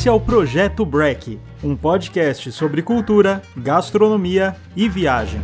Esse é o Projeto Break, um podcast sobre cultura, gastronomia e viagem.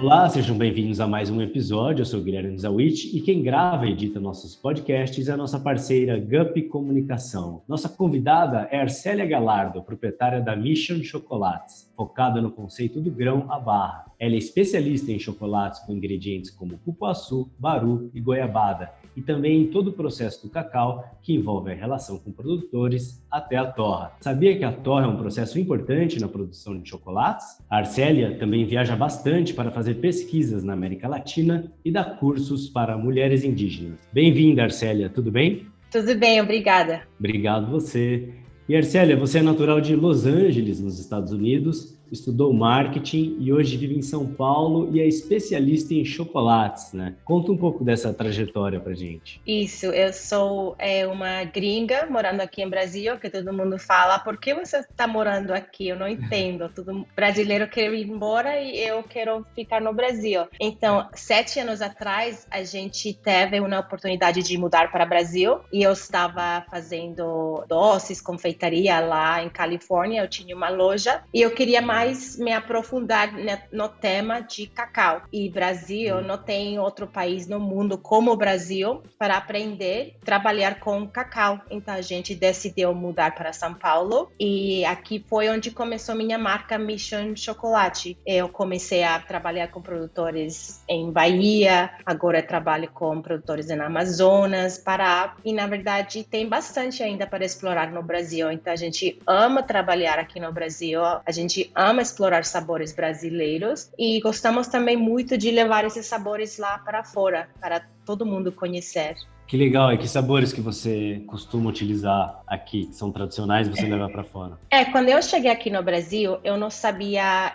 Olá, sejam bem-vindos a mais um episódio. Eu sou o Guilherme Zawit e quem grava e edita nossos podcasts é a nossa parceira GUP Comunicação. Nossa convidada é Arcélia Gallardo, proprietária da Mission Chocolates, focada no conceito do grão à barra. Ela é especialista em chocolates com ingredientes como cupuaçu, baru e goiabada, e também em todo o processo do cacau, que envolve a relação com produtores até a torra. Sabia que a torra é um processo importante na produção de chocolates? A Arcélia também viaja bastante para fazer pesquisas na América Latina e dá cursos para mulheres indígenas. Bem-vinda, Arcélia, tudo bem? Tudo bem, obrigada. Obrigado você. E Arcélia, você é natural de Los Angeles, nos Estados Unidos, estudou marketing e hoje vive em São Paulo e é especialista em chocolates, né? Conta um pouco dessa trajetória pra gente. Isso, eu sou uma gringa morando aqui em Brasil, que todo mundo fala, por que você está morando aqui? Eu não entendo, todo brasileiro quer ir embora e eu quero ficar no Brasil. Então, 7 anos atrás, a gente teve uma oportunidade de mudar para o Brasil e eu estava fazendo doces, confeitaria lá em Califórnia, eu tinha uma loja e eu queria mais me aprofundar no tema de cacau. E Brasil não tem outro país no mundo como o Brasil para aprender a trabalhar com cacau. Então a gente decidiu mudar para São Paulo e aqui foi onde começou minha marca Mission Chocolate. Eu comecei a trabalhar com produtores em Bahia, agora trabalho com produtores em Amazonas, Pará e na verdade tem bastante ainda para explorar no Brasil. Então a gente ama trabalhar aqui no Brasil, a gente ama explorar sabores brasileiros e gostamos também muito de levar esses sabores lá para fora, para todo mundo conhecer. Que legal, e que sabores que você costuma utilizar aqui, que são tradicionais, você leva para fora? Quando eu cheguei aqui no Brasil, eu não sabia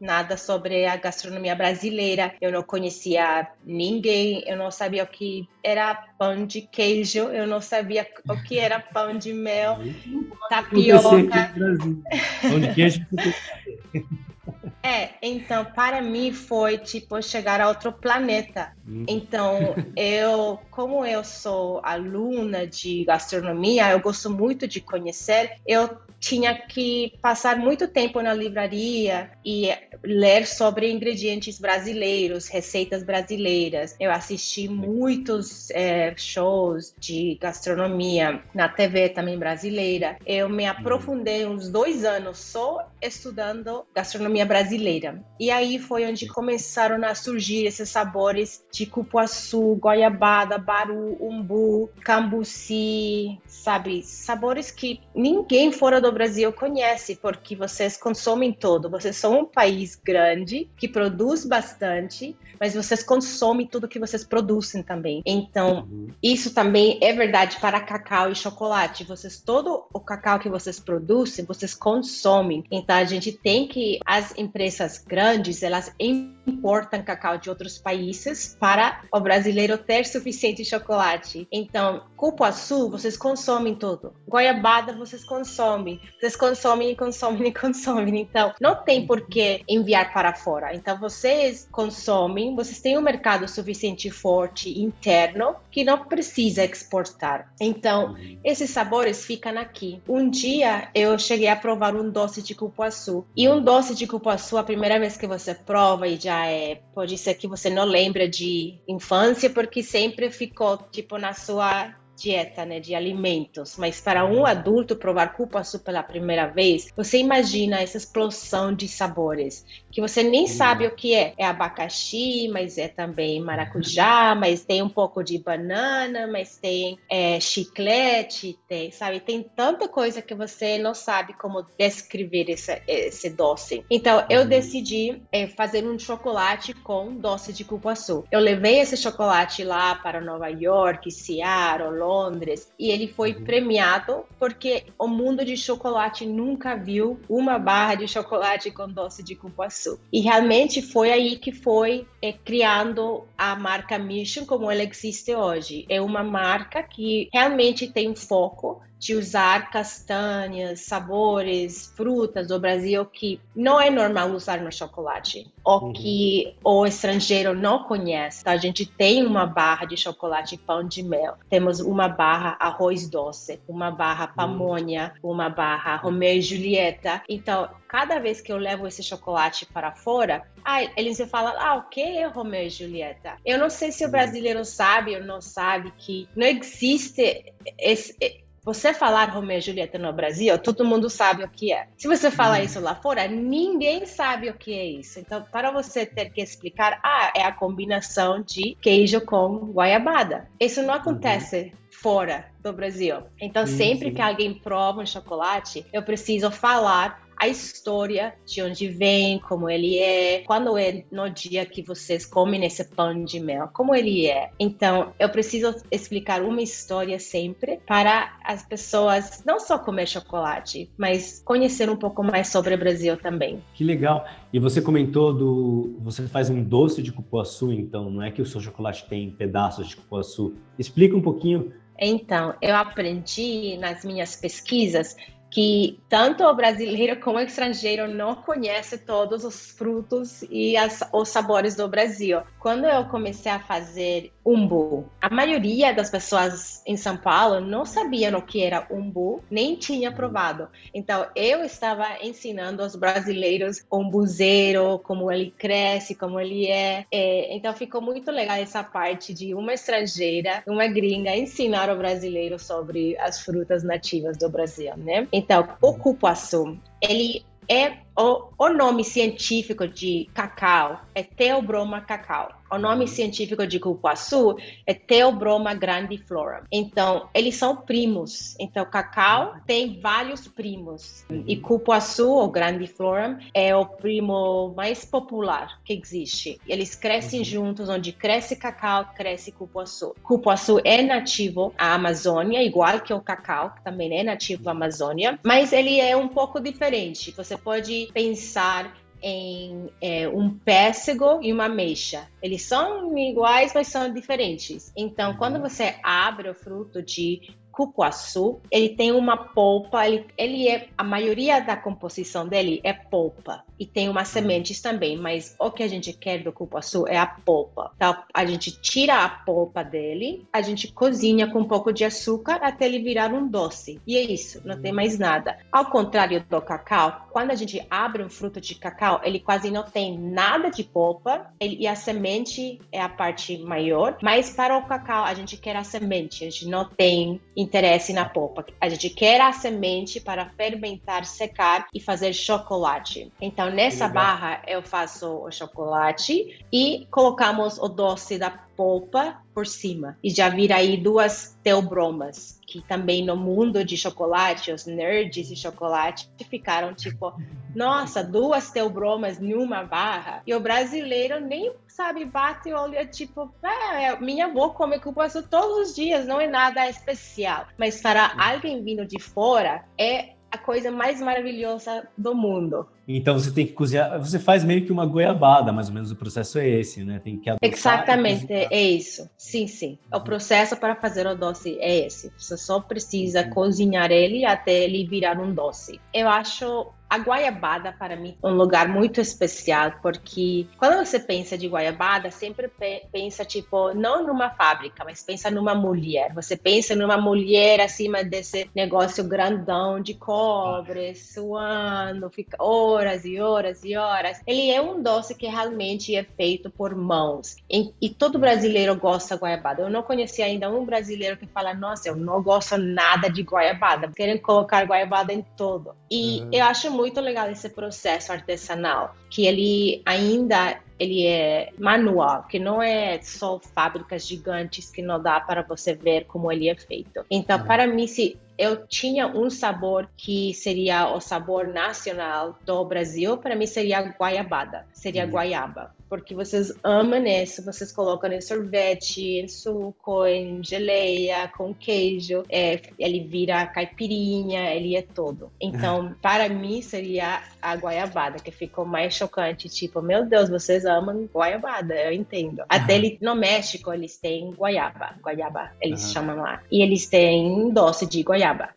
nada sobre a gastronomia brasileira, eu não conhecia ninguém, eu não sabia o que era pão de queijo, eu não sabia o que era pão de mel, tapioca... Pão de queijo... Então para mim foi tipo chegar a outro planeta. Então como eu sou aluna de gastronomia, eu gosto muito de conhecer, eu tinha que passar muito tempo na livraria e ler sobre ingredientes brasileiros, receitas brasileiras. Eu assisti muitos shows de gastronomia na TV também brasileira. Eu me aprofundei uns 2 anos só estudando gastronomia brasileira. E aí foi onde começaram a surgir esses sabores de cupuaçu, goiabada, baru, umbu, cambuci, sabe? Sabores que ninguém fora do Brasil conhece, porque vocês consomem todo. Vocês são um país grande, que produz bastante, mas vocês consomem tudo que vocês produzem também. Então, isso também é verdade para cacau e chocolate. Vocês, todo o cacau que vocês produzem, vocês consomem. Então, a gente tem que... As empresas grandes, elas importam cacau de outros países para o brasileiro ter suficiente chocolate. Então, cupuaçu, vocês consomem tudo. Goiabada, vocês consomem. Vocês consomem e consomem e consomem. Então, não tem por que enviar para fora. Então, vocês consomem, vocês têm um mercado suficiente forte interno que não precisa exportar. Então, esses sabores ficam aqui. Um dia, eu cheguei a provar um doce de cupuaçu. E um doce de cupuaçu, a primeira vez que você prova e já pode ser que você não lembra de infância, porque sempre ficou tipo na sua dieta, né, de alimentos, mas para um adulto provar cupuaçu pela primeira vez, você imagina essa explosão de sabores, que você nem sabe o que é abacaxi, mas é também maracujá, mas tem um pouco de banana, mas tem chiclete, tem, sabe, tem tanta coisa que você não sabe como descrever esse doce. Então, eu decidi fazer um chocolate com doce de cupuaçu. Eu levei esse chocolate lá para Nova York, Seattle, Londres, e ele foi premiado porque o mundo de chocolate nunca viu uma barra de chocolate com doce de cupuaçu. E realmente foi aí que foi criando a marca Mission como ela existe hoje. É uma marca que realmente tem foco de usar castanhas, sabores, frutas do Brasil que não é normal usar no chocolate, ou que o estrangeiro não conhece. A gente tem uma barra de chocolate pão de mel, temos uma barra arroz doce, uma barra pamonha, uma barra Romeu e Julieta. Então, cada vez que eu levo esse chocolate para fora, eles me falam, ok, é Romeu e Julieta. Eu não sei se o brasileiro sabe ou não sabe que não existe esse... Você falar Romeu e Julieta no Brasil, todo mundo sabe o que é. Se você falar isso lá fora, ninguém sabe o que é isso. Então, para você ter que explicar, é a combinação de queijo com goiabada. Isso não acontece fora do Brasil. Então, sempre que alguém prova um chocolate, eu preciso falar a história de onde vem, como ele é, quando é no dia que vocês comem esse pão de mel, como ele é. Então, eu preciso explicar uma história sempre para as pessoas não só comer chocolate, mas conhecer um pouco mais sobre o Brasil também. Que legal! E você comentou você faz um doce de cupuaçu, então, não é que o seu chocolate tem pedaços de cupuaçu. Explica um pouquinho. Então, eu aprendi nas minhas pesquisas que tanto o brasileiro como o estrangeiro não conhece todos os frutos e os sabores do Brasil. Quando eu comecei a fazer umbu, a maioria das pessoas em São Paulo não sabiam o que era umbu, nem tinha provado. Então, eu estava ensinando aos brasileiros umbuzeiro, como ele cresce, como ele é. Então, ficou muito legal essa parte de uma estrangeira, uma gringa, ensinar o brasileiro sobre as frutas nativas do Brasil, né? Então, o cupuaçu, ele é o nome científico de cacau, é Theobroma cacau. O nome científico de cupuaçu é Theobroma grandiflorum. Então, eles são primos. Então, cacau tem vários primos. E cupuaçu, ou grandiflorum, é o primo mais popular que existe. Eles crescem juntos, onde cresce cacau, cresce cupuaçu. Cupuaçu é nativo à Amazônia, igual que o cacau, que também é nativo à Amazônia. Mas ele é um pouco diferente. Você pode pensar em um pêssego e uma ameixa. Eles são iguais, mas são diferentes. Então, quando você abre o fruto de cupuaçu, ele tem uma polpa, a maioria da composição dele é polpa. E tem umas sementes também, mas o que a gente quer do cupuaçu é a polpa. Então, a gente tira a polpa dele, a gente cozinha com um pouco de açúcar até ele virar um doce. E é isso, não tem mais nada. Ao contrário do cacau, quando a gente abre um fruto de cacau, ele quase não tem nada de polpa, e a semente é a parte maior, mas para o cacau a gente quer a semente, a gente não tem interesse na polpa. A gente quer a semente para fermentar, secar e fazer chocolate. Então, nessa barra, eu faço o chocolate e colocamos o doce da polpa por cima. E já vira aí duas Theobromas, que também no mundo de chocolate, os nerds de chocolate ficaram tipo, nossa, duas Theobromas numa barra. E o brasileiro nem sabe, bate e olha, tipo, minha avó come cupuaçu todos os dias, não é nada especial. Mas para alguém vindo de fora, é a coisa mais maravilhosa do mundo. Então você tem que cozinhar, você faz meio que uma goiabada, mais ou menos o processo é esse, né? Tem que adoçar. Exatamente, é isso. Sim, sim. O processo para fazer o doce é esse. Você só precisa cozinhar ele até ele virar um doce. Eu acho a goiabada, para mim, um lugar muito especial, porque quando você pensa de goiabada, sempre pensa, tipo, não numa fábrica, mas pensa numa mulher. Você pensa numa mulher acima desse negócio grandão de cobre, suando, fica horas e horas e horas. Ele é um doce que realmente é feito por mãos. E todo brasileiro gosta de goiabada. Eu não conheci ainda um brasileiro que fala, nossa, eu não gosto nada de goiabada. Querem colocar goiabada em tudo. E eu acho muito legal esse processo artesanal, que ele ainda é manual, que não é só fábricas gigantes que não dá para você ver como ele é feito. Então, para mim, se eu tinha um sabor que seria o sabor nacional do Brasil, para mim seria goiabada, seria goiaba. porque vocês amam isso, vocês colocam em sorvete, em suco, em geleia, com queijo, ele vira caipirinha, ele é todo. Então, para mim, seria a guaiabada, que ficou mais chocante, tipo, meu Deus, vocês amam guaiabada, eu entendo. Até ele, no México, eles têm guaiaba, eles chamam lá, e eles têm doce de guaiaba,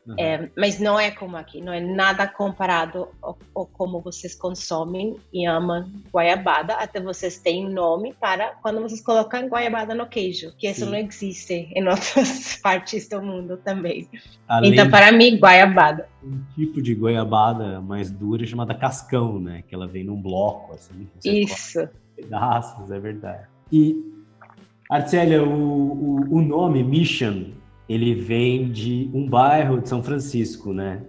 mas não é como aqui, não é nada comparado ao como vocês consomem e amam guaiabada, até vocês têm nome para quando vocês colocam guaiabada no queijo, que isso não existe em outras partes do mundo também. Além, então, para mim, guaiabada. Um tipo de goiabada mais dura chamada cascão, né? Que ela vem num bloco, assim. Isso. Pedaços, é verdade. E, Arcélia, o nome Mission, ele vem de um bairro de São Francisco, né?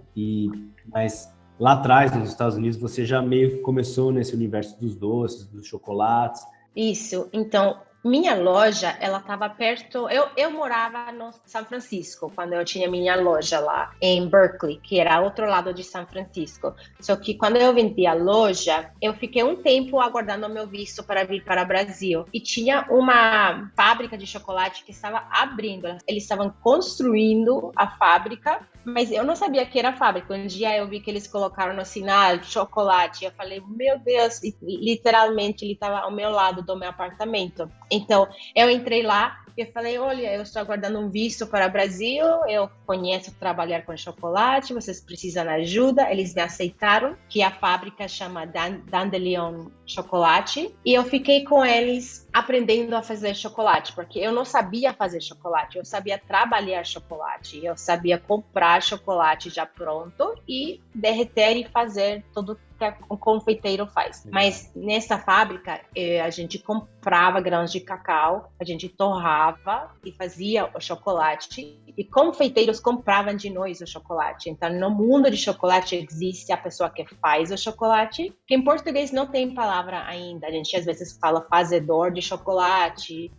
Mas lá atrás, nos Estados Unidos, você já meio que começou nesse universo dos doces, dos chocolates. Isso, então... Minha loja, ela estava perto... Eu morava no San Francisco, quando eu tinha minha loja lá, em Berkeley, que era outro lado de San Francisco. Só que quando eu vendi a loja, eu fiquei um tempo aguardando o meu visto para vir para o Brasil. E tinha uma fábrica de chocolate que estava abrindo. Eles estavam construindo a fábrica, mas eu não sabia que era fábrica. Um dia eu vi que eles colocaram no sinal chocolate. Eu falei, meu Deus, e, literalmente ele estava ao meu lado do meu apartamento. Então, eu entrei lá e falei, olha, eu estou aguardando um visto para o Brasil, eu conheço trabalhar com chocolate, vocês precisam de ajuda. Eles me aceitaram, que a fábrica chama Dandelion Chocolate, e eu fiquei com eles aprendendo a fazer chocolate, porque eu não sabia fazer chocolate, eu sabia trabalhar chocolate, eu sabia comprar chocolate já pronto e derreter e fazer tudo que um confeiteiro faz. Mas nessa fábrica, a gente comprava grãos de cacau, a gente torrava e fazia o chocolate, e confeiteiros compravam de nós o chocolate. Então, no mundo de chocolate existe a pessoa que faz o chocolate, que em português não tem palavra ainda. A gente às vezes fala fazedor de chocolate,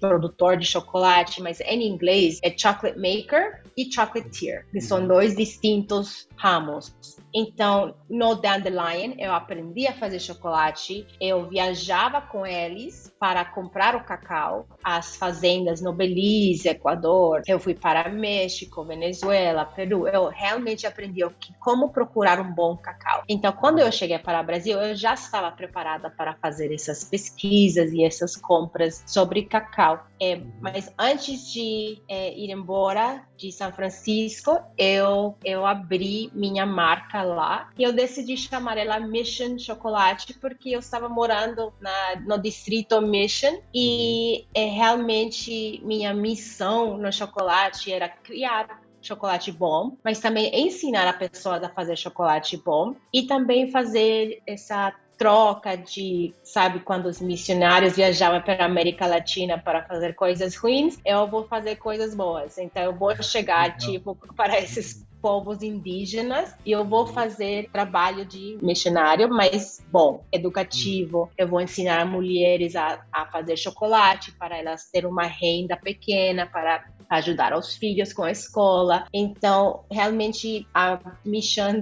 produtor de chocolate, mas em inglês é chocolate maker e chocolatier, que são dois distintos ramos. Então, no Dandelion, eu aprendi a fazer chocolate, eu viajava com eles para comprar o cacau, as fazendas no Belize, Equador, eu fui para México, Venezuela, Peru, eu realmente aprendi como procurar um bom cacau. Então, quando eu cheguei para o Brasil, eu já estava preparada para fazer essas pesquisas e essas compras sobre cacau. Mas antes de ir embora de São Francisco, eu abri minha marca lá e eu decidi chamar ela Mission Chocolate porque eu estava morando no distrito Mission e realmente minha missão no chocolate era criar chocolate bom, mas também ensinar a pessoa a fazer chocolate bom e também fazer essa troca de, sabe, quando os missionários viajavam para a América Latina para fazer coisas ruins, eu vou fazer coisas boas. Então, eu vou chegar, tipo, para esses povos indígenas e eu vou fazer trabalho de missionário, mas bom, educativo. Eu vou ensinar mulheres a fazer chocolate para elas terem uma renda pequena, para ajudar os filhos com a escola. Então, realmente, a Mission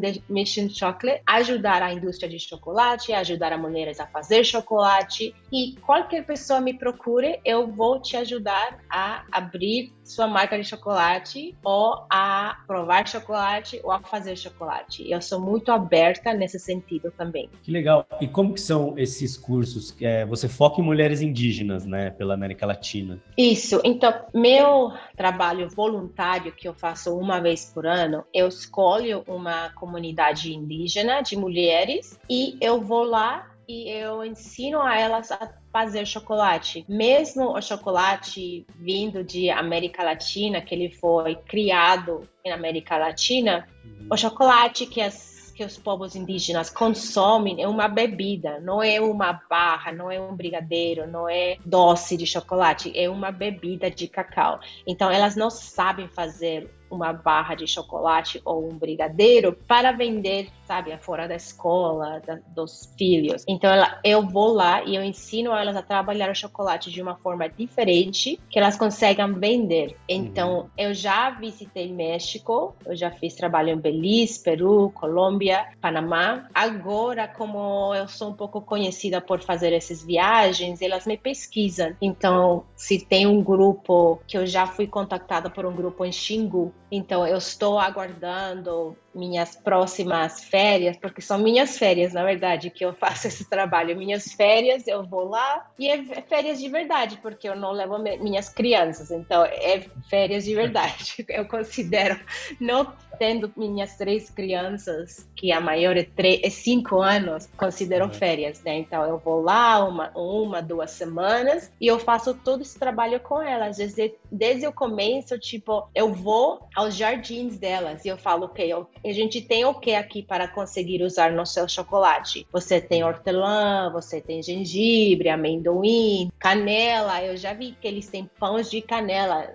Chocolate ajudar a indústria de chocolate, ajudar as mulheres a fazer chocolate. E qualquer pessoa me procure, eu vou te ajudar a abrir sua marca de chocolate ou a provar chocolate ou a fazer chocolate. Eu sou muito aberta nesse sentido também. Que legal. E como que são esses cursos? Você foca em mulheres indígenas, né? Pela América Latina. Isso. Então, meu trabalho voluntário que eu faço uma vez por ano, eu escolho uma comunidade indígena de mulheres e eu vou lá e eu ensino a elas a fazer chocolate. Mesmo o chocolate vindo de América Latina, que ele foi criado na América Latina, o chocolate que os povos indígenas consomem é uma bebida, não é uma barra, não é um brigadeiro, não é doce de chocolate, é uma bebida de cacau. Então, elas não sabem fazer uma barra de chocolate ou um brigadeiro para vender, sabe, fora da escola, dos filhos. Então eu vou lá e eu ensino elas a trabalhar o chocolate de uma forma diferente que elas conseguem vender. Então eu já visitei México, eu já fiz trabalho em Belize, Peru, Colômbia, Panamá. Agora, como eu sou um pouco conhecida por fazer essas viagens, elas me pesquisam. Então, se tem um grupo que eu já fui contactada por um grupo em Xingu, então eu estou aguardando minhas próximas férias, porque são minhas férias, na verdade, que eu faço esse trabalho. Minhas férias, eu vou lá e é férias de verdade, porque eu não levo minhas crianças, então é férias de verdade. Eu considero, não tendo minhas três crianças, que a maior é 5 anos, considero férias, né? Então eu vou lá duas semanas e eu faço todo esse trabalho com elas. Desde o começo, tipo, eu vou aos jardins delas e eu falo, ok, a gente tem o que aqui para conseguir usar no seu chocolate? Você tem hortelã, você tem gengibre, amendoim, canela. Eu já vi que eles têm pães de canela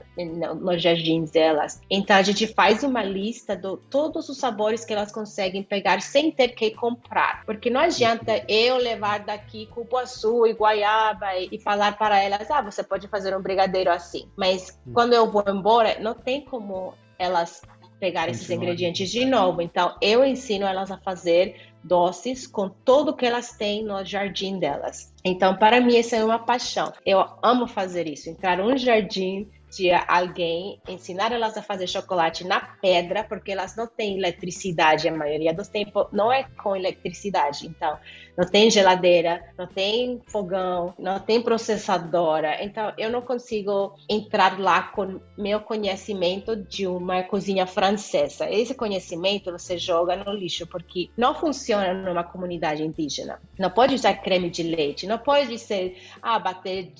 nos jardins delas. Então a gente faz uma lista de todos os sabores que elas conseguem pegar sem ter que comprar. Porque não adianta eu levar daqui cupuaçu e guaiaba e falar para elas, ah, você pode fazer um brigadeiro assim. Mas quando eu vou embora, não tem como elas pegar esses ingredientes de novo. Então, eu ensino elas a fazer doces com tudo que elas têm no jardim delas. Então, para mim, essa é uma paixão. Eu amo fazer isso, entrar num jardim de alguém, ensinar elas a fazer chocolate na pedra, porque elas não têm eletricidade, a maioria dos tempos não é com eletricidade, então não tem geladeira, não tem fogão, não tem processadora, então eu não consigo entrar lá com meu conhecimento de uma cozinha francesa. Esse conhecimento você joga no lixo, porque não funciona numa comunidade indígena. Não pode usar creme de leite, não pode ser, bater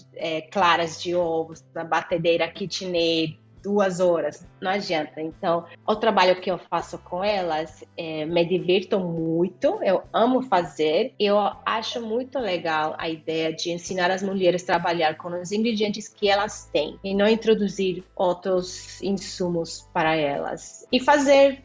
claras de ovos na batedeira KitchenAid 2 horas, não adianta. Então, o trabalho que eu faço com elas, me divirto muito, eu amo fazer. Eu acho muito legal a ideia de ensinar as mulheres a trabalhar com os ingredientes que elas têm e não introduzir outros insumos para elas. E fazer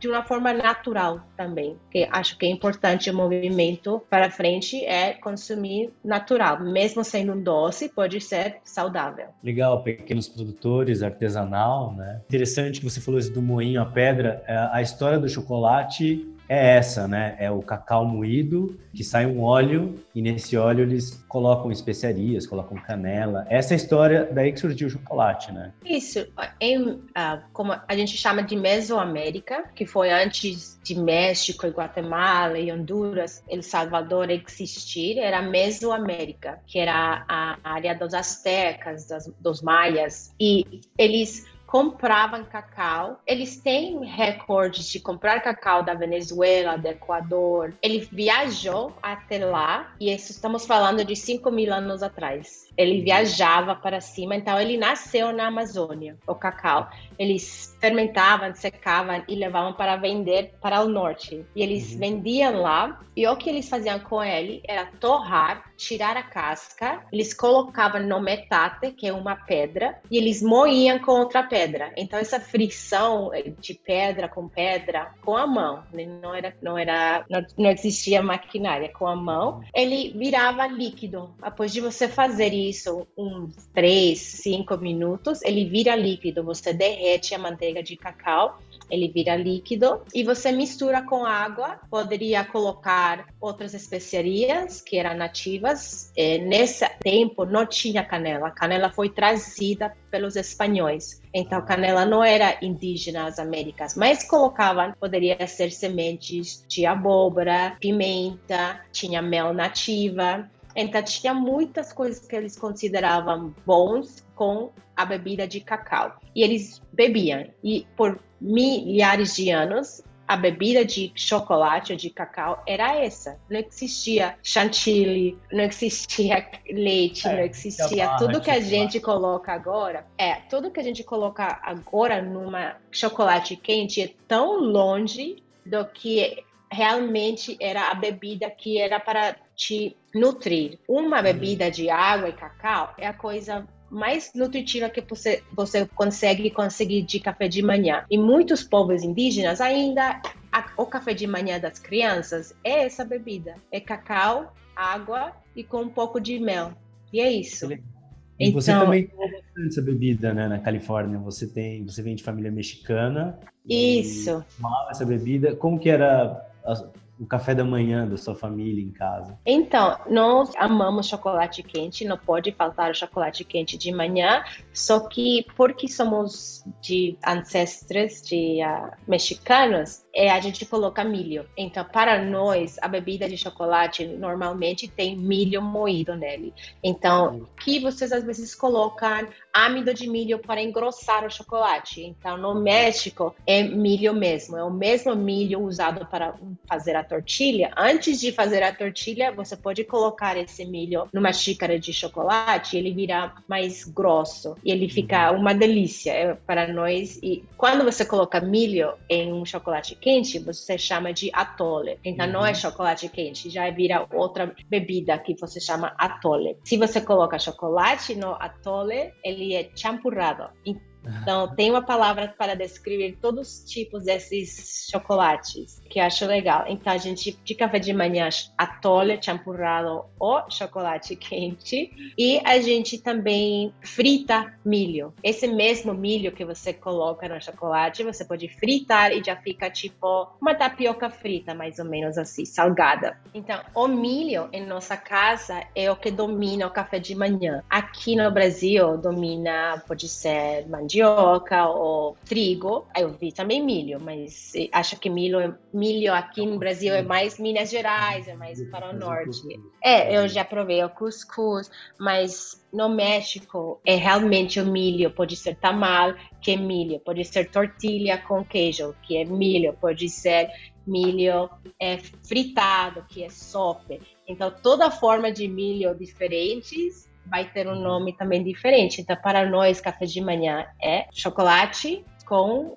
de uma forma natural também, que acho que é importante. O movimento para frente é consumir natural, mesmo sendo um doce, pode ser saudável. Legal, pequenos produtores, artesanais, né? Interessante que você falou isso do moinho à pedra. A história do chocolate é essa, né? É o cacau moído, que sai um óleo, e nesse óleo eles colocam especiarias, colocam canela. Essa é a história, daí que surgiu o chocolate, né? Isso, como a gente chama de Mesoamérica, que foi antes de México, e Guatemala, e Honduras, El Salvador existir, era a Mesoamérica, que era a área dos Astecas, dos Maias, e eles compravam cacau. Eles têm recordes de comprar cacau da Venezuela, do Equador. Ele viajou até lá, e isso estamos falando de 5.000 anos atrás. Ele viajava para cima, então ele nasceu na Amazônia, o cacau. Eles fermentavam, secavam e levavam para vender para o norte. E eles vendiam lá, e o que eles faziam com ele era torrar, tirar a casca, eles colocavam no metate, que é uma pedra, e eles moíam com outra pedra. Então essa fricção de pedra, com a mão, né? Não existia maquinária, com a mão, ele virava líquido. Após de você fazer isso uns 3, 5 minutos, ele vira líquido, você derrete a manteiga de cacau, ele vira líquido, e você mistura com água. Poderia colocar outras especiarias que eram nativas. Nesse tempo não tinha canela. A canela foi trazida pelos espanhóis. Então, canela não era indígena às Américas, mas colocavam, poderia ser sementes de abóbora, pimenta, tinha mel nativa. Então, tinha muitas coisas que eles consideravam bons com a bebida de cacau. E eles bebiam. E por milhares de anos, a bebida de chocolate ou de cacau era essa. Não existia chantilly, não existia leite, não existia tudo que a gente coloca agora. Tudo que a gente coloca agora numa chocolate quente é tão longe do que realmente era a bebida que era para te nutrir. Uma bebida de água e cacau é a coisa mais nutritiva que você consegue conseguir de café de manhã. E muitos povos indígenas ainda, o café de manhã das crianças é essa bebida. É cacau, água e com um pouco de mel. E é isso. E você então, também tem bastante essa bebida, né? Na Califórnia, você vem de família mexicana. Isso. Tomava essa bebida. Como que era o café da manhã da sua família em casa? Então, nós amamos chocolate quente, não pode faltar o chocolate quente de manhã, só que porque somos de ancestrais de mexicanos, a gente coloca milho. Então, para nós, a bebida de chocolate normalmente tem milho moído nele. Então, que vocês às vezes colocam amido de milho para engrossar o chocolate. Então, no México, é milho mesmo. É o mesmo milho usado para fazer a tortilha. Antes de fazer a tortilha, você pode colocar esse milho numa xícara de chocolate e ele vira mais grosso. E ele fica uma delícia para nós. E quando você coloca milho em um chocolate quente, você chama de atole. Então, não é chocolate quente, já vira outra bebida que você chama atole. Se você coloca chocolate no atole, ele é champurrado. Então, tem uma palavra para descrever todos os tipos desses chocolates, que eu acho legal. Então, a gente, de café de manhã, atole, champurrado ou chocolate quente. E a gente também frita milho. Esse mesmo milho que você coloca no chocolate, você pode fritar e já fica tipo uma tapioca frita, mais ou menos assim, salgada. Então, o milho em nossa casa é o que domina o café de manhã. Aqui no Brasil, domina, pode ser mandioca ou trigo. Eu vi também milho, mas acho que milho aqui no Brasil é mais Minas Gerais, é mais para o norte. Eu já provei o cuscuz, mas no México é realmente o milho. Pode ser tamal, que é milho. Pode ser tortilha com queijo, que é milho. Pode ser milho fritado, que é sopa. Então, toda forma de milho diferentes vai ter um nome também diferente. Então, para nós, café de manhã é chocolate com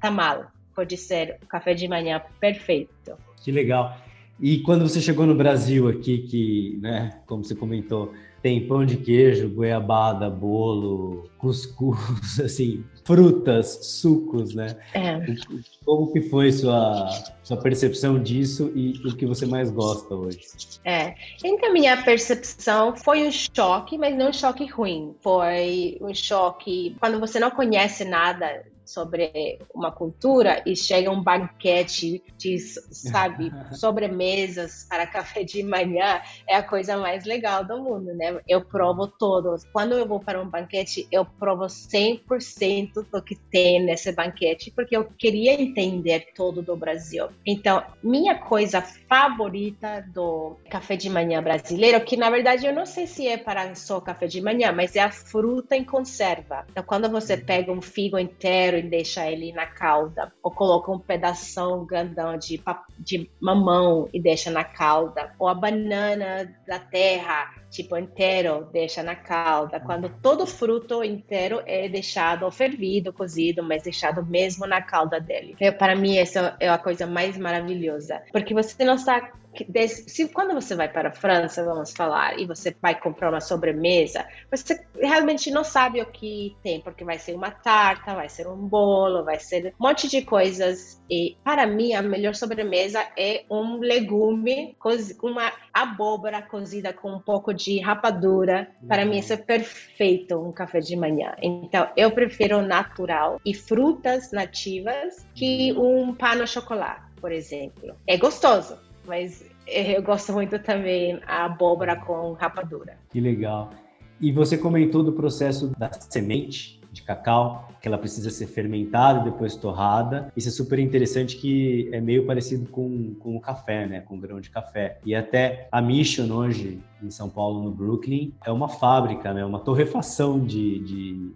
tamal. Pode ser o café de manhã perfeito. Que legal. E quando você chegou no Brasil aqui, que, né, como você comentou, tem pão de queijo, goiabada, bolo, cuscuz, assim, frutas, sucos, né? Como que foi sua percepção disso e o que você mais gosta hoje? Então, minha percepção foi um choque, mas não um choque ruim. Foi um choque quando você não conhece nada sobre uma cultura e chega um banquete de, sabe, sobremesas para café de manhã, é a coisa mais legal do mundo, né? Eu provo todos. Quando eu vou para um banquete, eu provo 100% do que tem nesse banquete, porque eu queria entender todo do Brasil. Então, minha coisa favorita do café de manhã brasileiro, que na verdade eu não sei se é para só café de manhã, mas é a fruta em conserva. Então, quando você pega um figo inteiro e deixa ele na calda, ou coloca um pedação grandão de mamão e deixa na calda, ou a banana da terra, tipo inteiro, deixa na calda. Quando todo fruto inteiro é deixado fervido, cozido, mas deixado mesmo na calda dele. Para mim, essa é a coisa mais maravilhosa, porque você não está... Quando você vai para a França, vamos falar, e você vai comprar uma sobremesa, você realmente não sabe o que tem, porque vai ser uma tarta, vai ser um bolo, vai ser um monte de coisas. E para mim, a melhor sobremesa é um legume, uma abóbora cozida com um pouco de rapadura. Para mim, isso é perfeito, um café de manhã. Então, eu prefiro natural e frutas nativas que um pão de chocolate, por exemplo. É gostoso, mas eu gosto muito também a abóbora com rapadura. Que legal. E você comentou do processo da semente de cacau, que ela precisa ser fermentada e depois torrada. Isso é super interessante, que é meio parecido com o café, né? Com o grão de café. E até a Mission hoje, em São Paulo, no Brooklyn, é uma fábrica, né? Uma torrefação de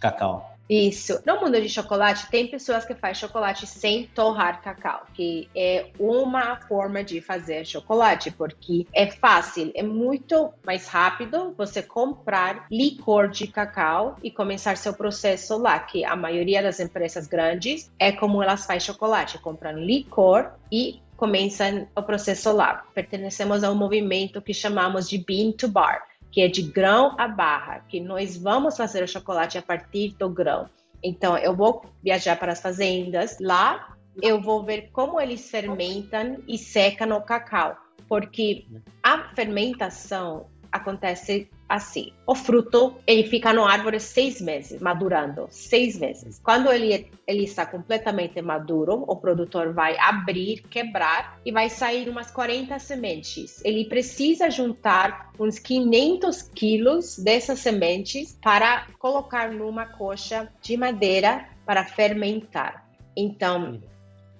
cacau. Isso. No mundo de chocolate, tem pessoas que fazem chocolate sem torrar cacau, que é uma forma de fazer chocolate, porque é fácil, é muito mais rápido você comprar licor de cacau e começar seu processo lá, que a maioria das empresas grandes é como elas fazem chocolate, comprando licor e começam o processo lá. Pertencemos a um movimento que chamamos de bean to bar, que é de grão a barra, que nós vamos fazer o chocolate a partir do grão. Então, eu vou viajar para as fazendas, lá eu vou ver como eles fermentam e secam o cacau, porque a fermentação acontece assim. O fruto, ele fica na árvore 6 meses, madurando, 6 meses. Quando ele está completamente maduro, o produtor vai abrir, quebrar e vai sair umas 40 sementes. Ele precisa juntar uns 500 quilos dessas sementes para colocar numa coxa de madeira para fermentar. Então,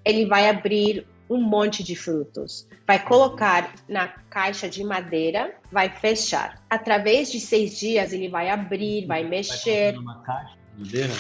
ele vai abrir um monte de frutos, vai colocar na caixa de madeira, vai fechar. Através de 6 dias ele vai abrir, vai mexer. Vai uma caixa de madeira?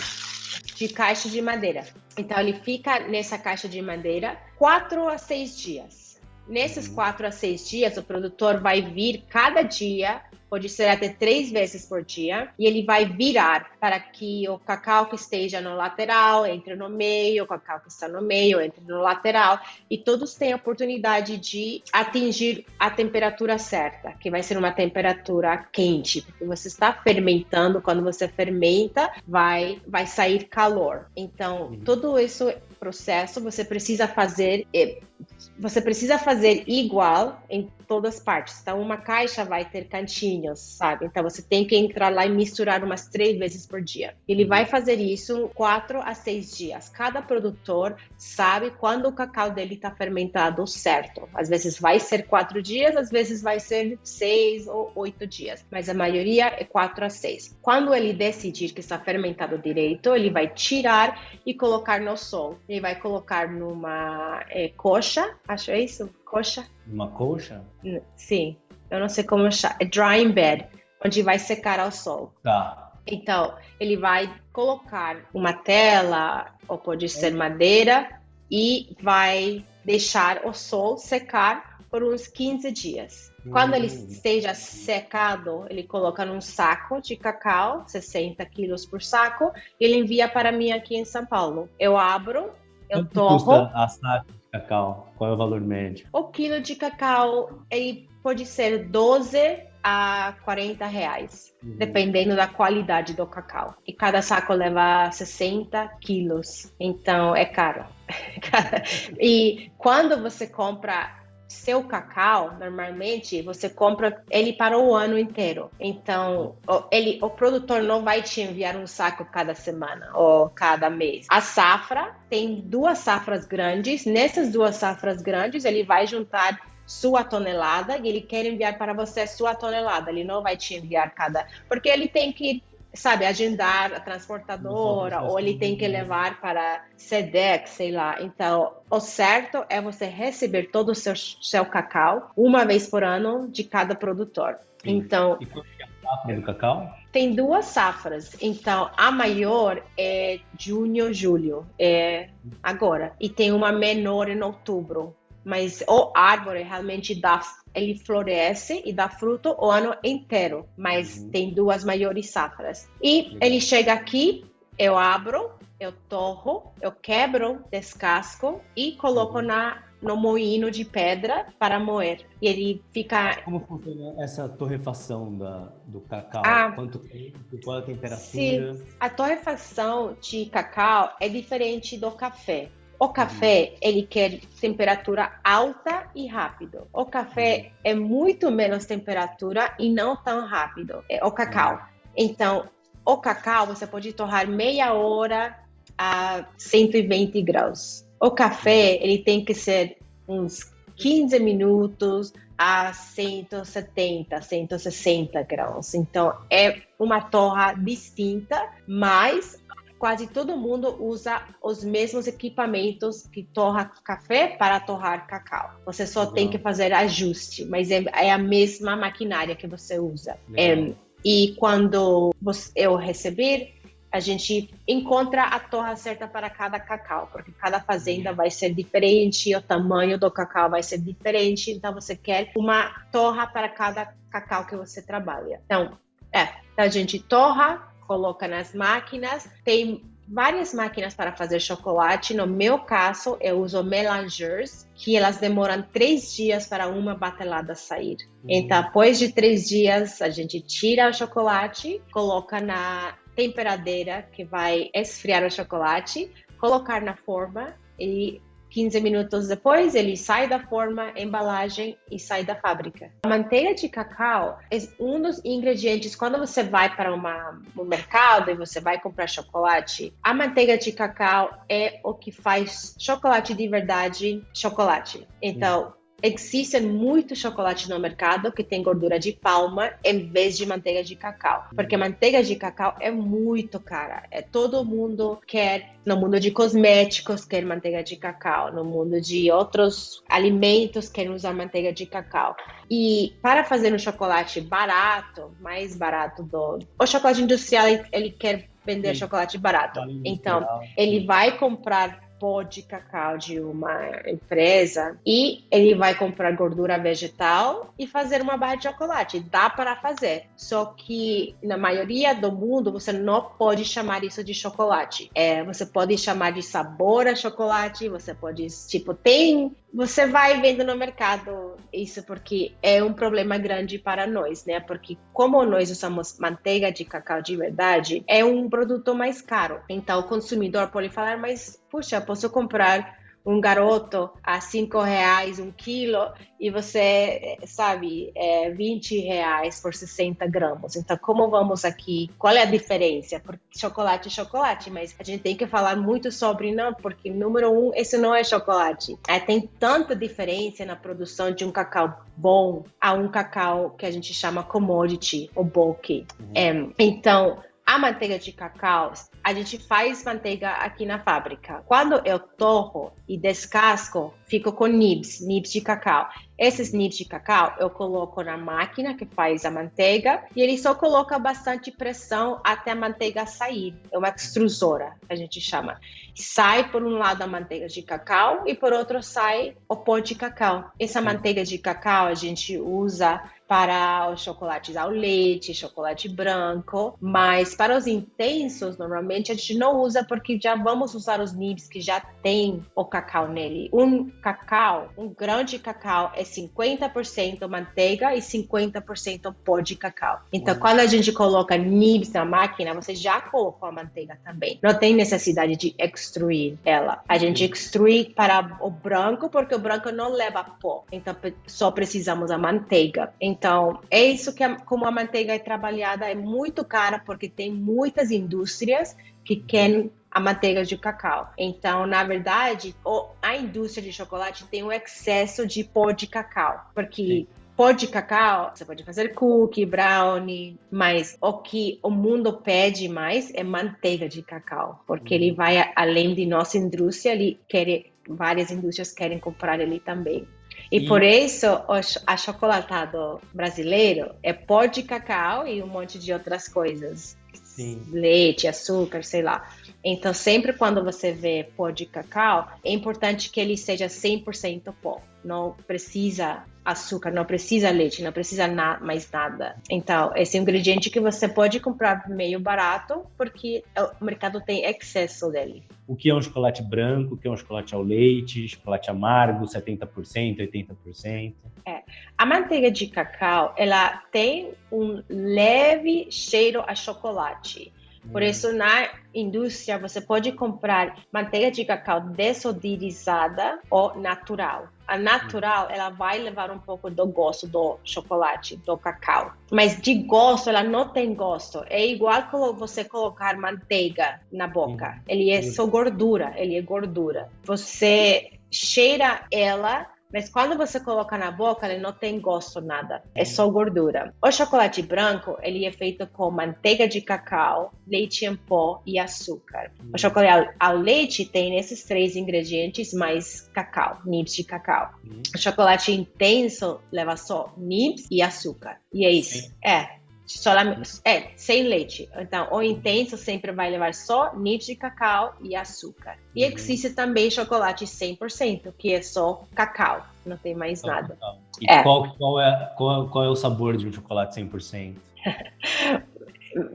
De caixa de madeira. Então ele fica nessa caixa de madeira 4 a 6 dias. Nesses 4 a 6 dias o produtor vai vir cada dia, pode ser até 3 vezes por dia, e ele vai virar para que o cacau que esteja no lateral entre no meio, o cacau que está no meio entre no lateral, e todos têm a oportunidade de atingir a temperatura certa, que vai ser uma temperatura quente, porque você está fermentando, quando você fermenta, vai sair calor. Então, todo esse processo você precisa fazer igual em todas as partes. Então, uma caixa vai ter cantinhos, sabe? Então, você tem que entrar lá e misturar umas 3 vezes por dia. Ele vai fazer isso 4 a 6 dias. Cada produtor sabe quando o cacau dele está fermentado certo. Às vezes vai ser 4 dias, às vezes vai ser 6 ou 8 dias. Mas a maioria é 4 a 6. Quando ele decidir que está fermentado direito, ele vai tirar e colocar no sol. Ele vai colocar numa coxa, acho que é isso? Coxa? Uma coxa? Sim, eu não sei como chama. É drying bed, onde vai secar ao sol. Tá. Então, ele vai colocar uma tela, ou pode ser madeira, e vai deixar o sol secar por uns 15 dias. Quando ele esteja secado, ele coloca num saco de cacau, 60 quilos por saco, e ele envia para mim aqui em São Paulo. Eu abro, eu torro. Quanto custa a saco? Cacau, qual é o valor médio? O quilo de cacau, ele pode ser 12 a 40 reais, dependendo da qualidade do cacau. E cada saco leva 60 quilos, então é caro. E quando você compra seu cacau, normalmente você compra ele para o ano inteiro. Então, o produtor não vai te enviar um saco cada semana ou cada mês. A safra tem 2 safras grandes. Nessas 2 safras grandes, ele vai juntar sua tonelada e ele quer enviar para você sua tonelada. Ele não vai te enviar cada... Porque ele tem que, sabe, agendar a transportadora, ou ele tem que levar para SEDEX, sei lá. Então, o certo é você receber todo o seu cacau uma vez por ano de cada produtor. Então, e qual é a safra do cacau? Tem 2 safras. Então, a maior é junho, julho, é agora. E tem uma menor em outubro. Mas a árvore realmente ele floresce e dá fruto o ano inteiro. Mas tem 2 maiores safras. E ele chega aqui, eu abro, eu torro, eu quebro, descasco e coloco no moinho de pedra para moer. E ele fica... Mas como funciona essa torrefação do cacau? Quanto tempo? Qual a temperatura? Sim. A torrefação de cacau é diferente do café. O café, ele quer temperatura alta e rápido. O café é muito menos temperatura e não tão rápido. É o cacau. Então, o cacau você pode torrar meia hora a 120 graus. O café, ele tem que ser uns 15 minutos a 170, 160 graus. Então, é uma torra distinta, mas... Quase todo mundo usa os mesmos equipamentos que torra café para torrar cacau. Você só tem que fazer ajuste, mas é a mesma maquinária que você usa. E quando eu receber, a gente encontra a torra certa para cada cacau, porque cada fazenda vai ser diferente, o tamanho do cacau vai ser diferente, então você quer uma torra para cada cacau que você trabalha. Então, a gente torra, coloca nas máquinas, tem várias máquinas para fazer chocolate. No meu caso, eu uso mélangeurs, que elas demoram 3 dias para uma batelada sair. Então, depois de 3 dias, a gente tira o chocolate, coloca na temperadeira que vai esfriar o chocolate, colocar na forma e 15 minutos depois ele sai da forma, embalagem e sai da fábrica. A manteiga de cacau é um dos ingredientes, quando você vai para um mercado e você vai comprar chocolate, a manteiga de cacau é o que faz chocolate de verdade, chocolate. Então, existem muito chocolate no mercado que tem gordura de palma em vez de manteiga de cacau. Porque manteiga de cacau é muito cara. Todo mundo quer, no mundo de cosméticos, quer manteiga de cacau. No mundo de outros alimentos, quer usar manteiga de cacau. E para fazer um chocolate barato, mais barato do... O chocolate industrial, ele quer vender chocolate barato. Então, ele vai comprar pó de cacau de uma empresa e ele vai comprar gordura vegetal e fazer uma barra de chocolate. Dá para fazer, só que na maioria do mundo você não pode chamar isso de chocolate. Você pode chamar de sabor a chocolate, você pode, tipo, tem... Você vai vendo no mercado isso porque é um problema grande para nós, né? Porque como nós usamos manteiga de cacau de verdade, é um produto mais caro. Então o consumidor pode falar, mas puxa, posso comprar um garoto a R$5 um quilo e você, sabe, R$20 por 60 gramas. Então, como vamos aqui? Qual é a diferença? Porque chocolate é chocolate, mas a gente tem que falar muito sobre não, porque número um, esse não é chocolate. Tem tanta diferença na produção de um cacau bom a um cacau que a gente chama commodity ou bulk. Então, a manteiga de cacau, a gente faz manteiga aqui na fábrica. Quando eu torro e descasco, fico com nibs de cacau. Esses nibs de cacau eu coloco na máquina que faz a manteiga e ele só coloca bastante pressão até a manteiga sair. É uma extrusora, a gente chama. Sai por um lado a manteiga de cacau e por outro sai o pó de cacau. Essa manteiga de cacau a gente usa para os chocolates ao leite, chocolate branco, mas para os intensos, normalmente a gente não usa porque já vamos usar os nibs que já tem o cacau nele. Um grão de cacau é 50% manteiga e 50% pó de cacau. Então, quando a gente coloca nibs na máquina, você já colocou a manteiga também. Não tem necessidade de extruir ela. A gente extrui para o branco porque o branco não leva pó. Então, só precisamos da manteiga. Então, é isso que como a manteiga é trabalhada, é muito cara porque tem muitas indústrias que querem a manteiga de cacau. Então, na verdade, a indústria de chocolate tem um excesso de pó de cacau, porque pó de cacau, você pode fazer cookie, brownie, mas o que o mundo pede mais é manteiga de cacau, porque ele vai além de nossa indústria, várias indústrias querem comprar ele também. E por isso, o achocolatado brasileiro é pó de cacau e um monte de outras coisas. Leite, açúcar, sei lá. Então, sempre quando você vê pó de cacau, é importante que ele seja 100% pó. Não precisa açúcar, não precisa leite, não precisa mais nada. Então, esse é um ingrediente que você pode comprar meio barato, porque o mercado tem excesso dele. O que é um chocolate branco, o que é um chocolate ao leite, chocolate amargo, 70%, 80%? A manteiga de cacau, ela tem um leve cheiro a chocolate. Por isso, na indústria, você pode comprar manteiga de cacau desodorizada ou natural. A natural, ela vai levar um pouco do gosto do chocolate, do cacau. Mas de gosto, ela não tem gosto. É igual como você colocar manteiga na boca. Ele é só gordura, ele é gordura. Você cheira ela, mas quando você coloca na boca, ele não tem gosto nada, é só gordura. O chocolate branco, ele é feito com manteiga de cacau, leite em pó e açúcar. O chocolate ao leite tem esses 3 ingredientes, mais cacau, nibs de cacau. O chocolate intenso leva só nibs e açúcar, e é isso. Sem leite. Então, o intenso sempre vai levar só nibs de cacau e açúcar. E existe também chocolate 100%, que é só cacau, não tem mais nada. Qual é o sabor de um chocolate 100%?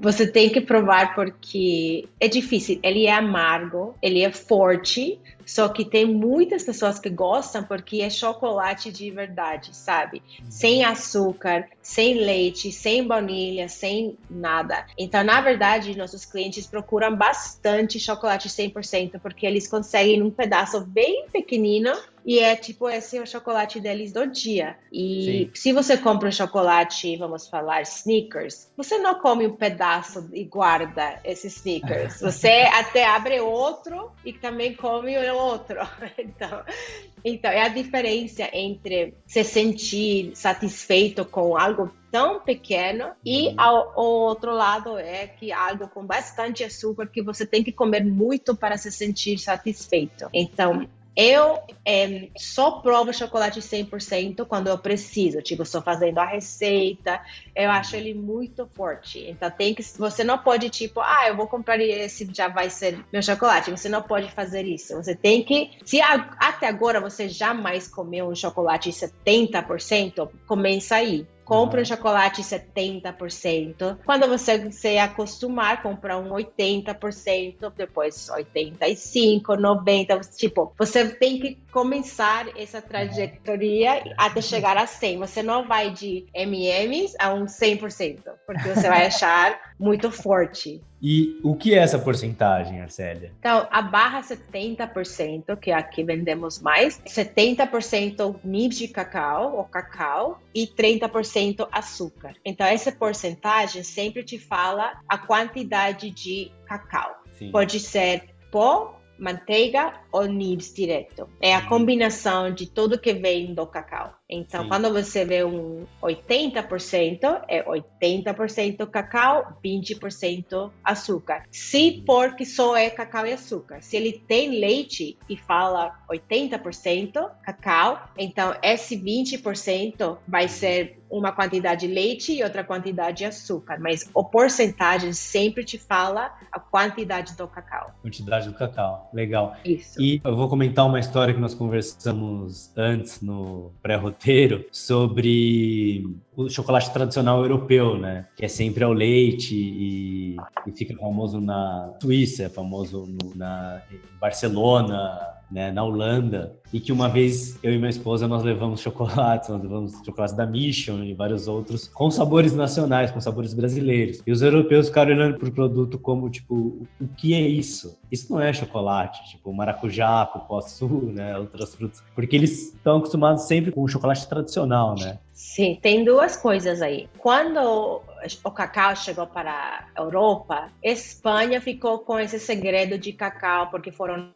Você tem que provar porque é difícil, ele é amargo, ele é forte, só que tem muitas pessoas que gostam porque é chocolate de verdade, sabe? Sem açúcar, sem leite, sem baunilha, sem nada. Então, na verdade, nossos clientes procuram bastante chocolate 100%, porque eles conseguem um pedaço bem pequenino e é tipo, esse é o chocolate deles do dia. E se você compra um chocolate, vamos falar, Snickers, você não come um pedaço e guarda esses Snickers. Você até abre outro e também come o outro. Então, é a diferença entre se sentir satisfeito com algo tão pequeno e ao outro lado é que algo com bastante açúcar que você tem que comer muito para se sentir satisfeito. Então, eu só provo chocolate 100% quando eu preciso, tipo, estou fazendo a receita, eu acho ele muito forte. Então, você não pode, tipo, eu vou comprar esse, já vai ser meu chocolate. Você não pode fazer isso. Você tem que, se até agora você jamais comeu um chocolate 70%, começa aí. Compra um chocolate 70%. Quando você se acostumar, compra um 80%, depois 85%, 90%. Tipo, você tem que começar essa trajetória até chegar a 100%. Você não vai de M&M's a um 100%, porque você vai achar muito forte. E o que é essa porcentagem, Arcélia? Então, a barra 70%, que aqui vendemos mais, 70% nib de cacau, ou cacau, e 30% açúcar. Então, essa porcentagem sempre te fala a quantidade de cacau. Sim. Pode ser pó, manteiga ou nibs direto. É a combinação de tudo que vem do cacau. Então, quando você vê um 80%, é 80% cacau, 20% açúcar. Se porque só é cacau e açúcar. Se ele tem leite e fala 80% cacau, então esse 20% vai ser uma quantidade de leite e outra quantidade de açúcar. Mas a porcentagem sempre te fala a quantidade do cacau. Quantidade do cacau, legal. Isso. E eu vou comentar uma história que nós conversamos antes no pré-roteiro sobre o chocolate tradicional europeu, né? Que é sempre ao leite e fica famoso na Suíça, famoso em Barcelona, né, na Holanda, e que uma vez eu e minha esposa nós levamos chocolates da Mission e vários outros com sabores nacionais, com sabores brasileiros, e os europeus ficaram olhando pro produto como tipo, o que é isso? Isso não é chocolate, tipo maracujá, cupuaçu, né, outros frutos, porque eles estão acostumados sempre com o chocolate tradicional, né? Sim, tem duas coisas aí. Quando o cacau chegou para a Europa, a Espanha ficou com esse segredo de cacau, porque foram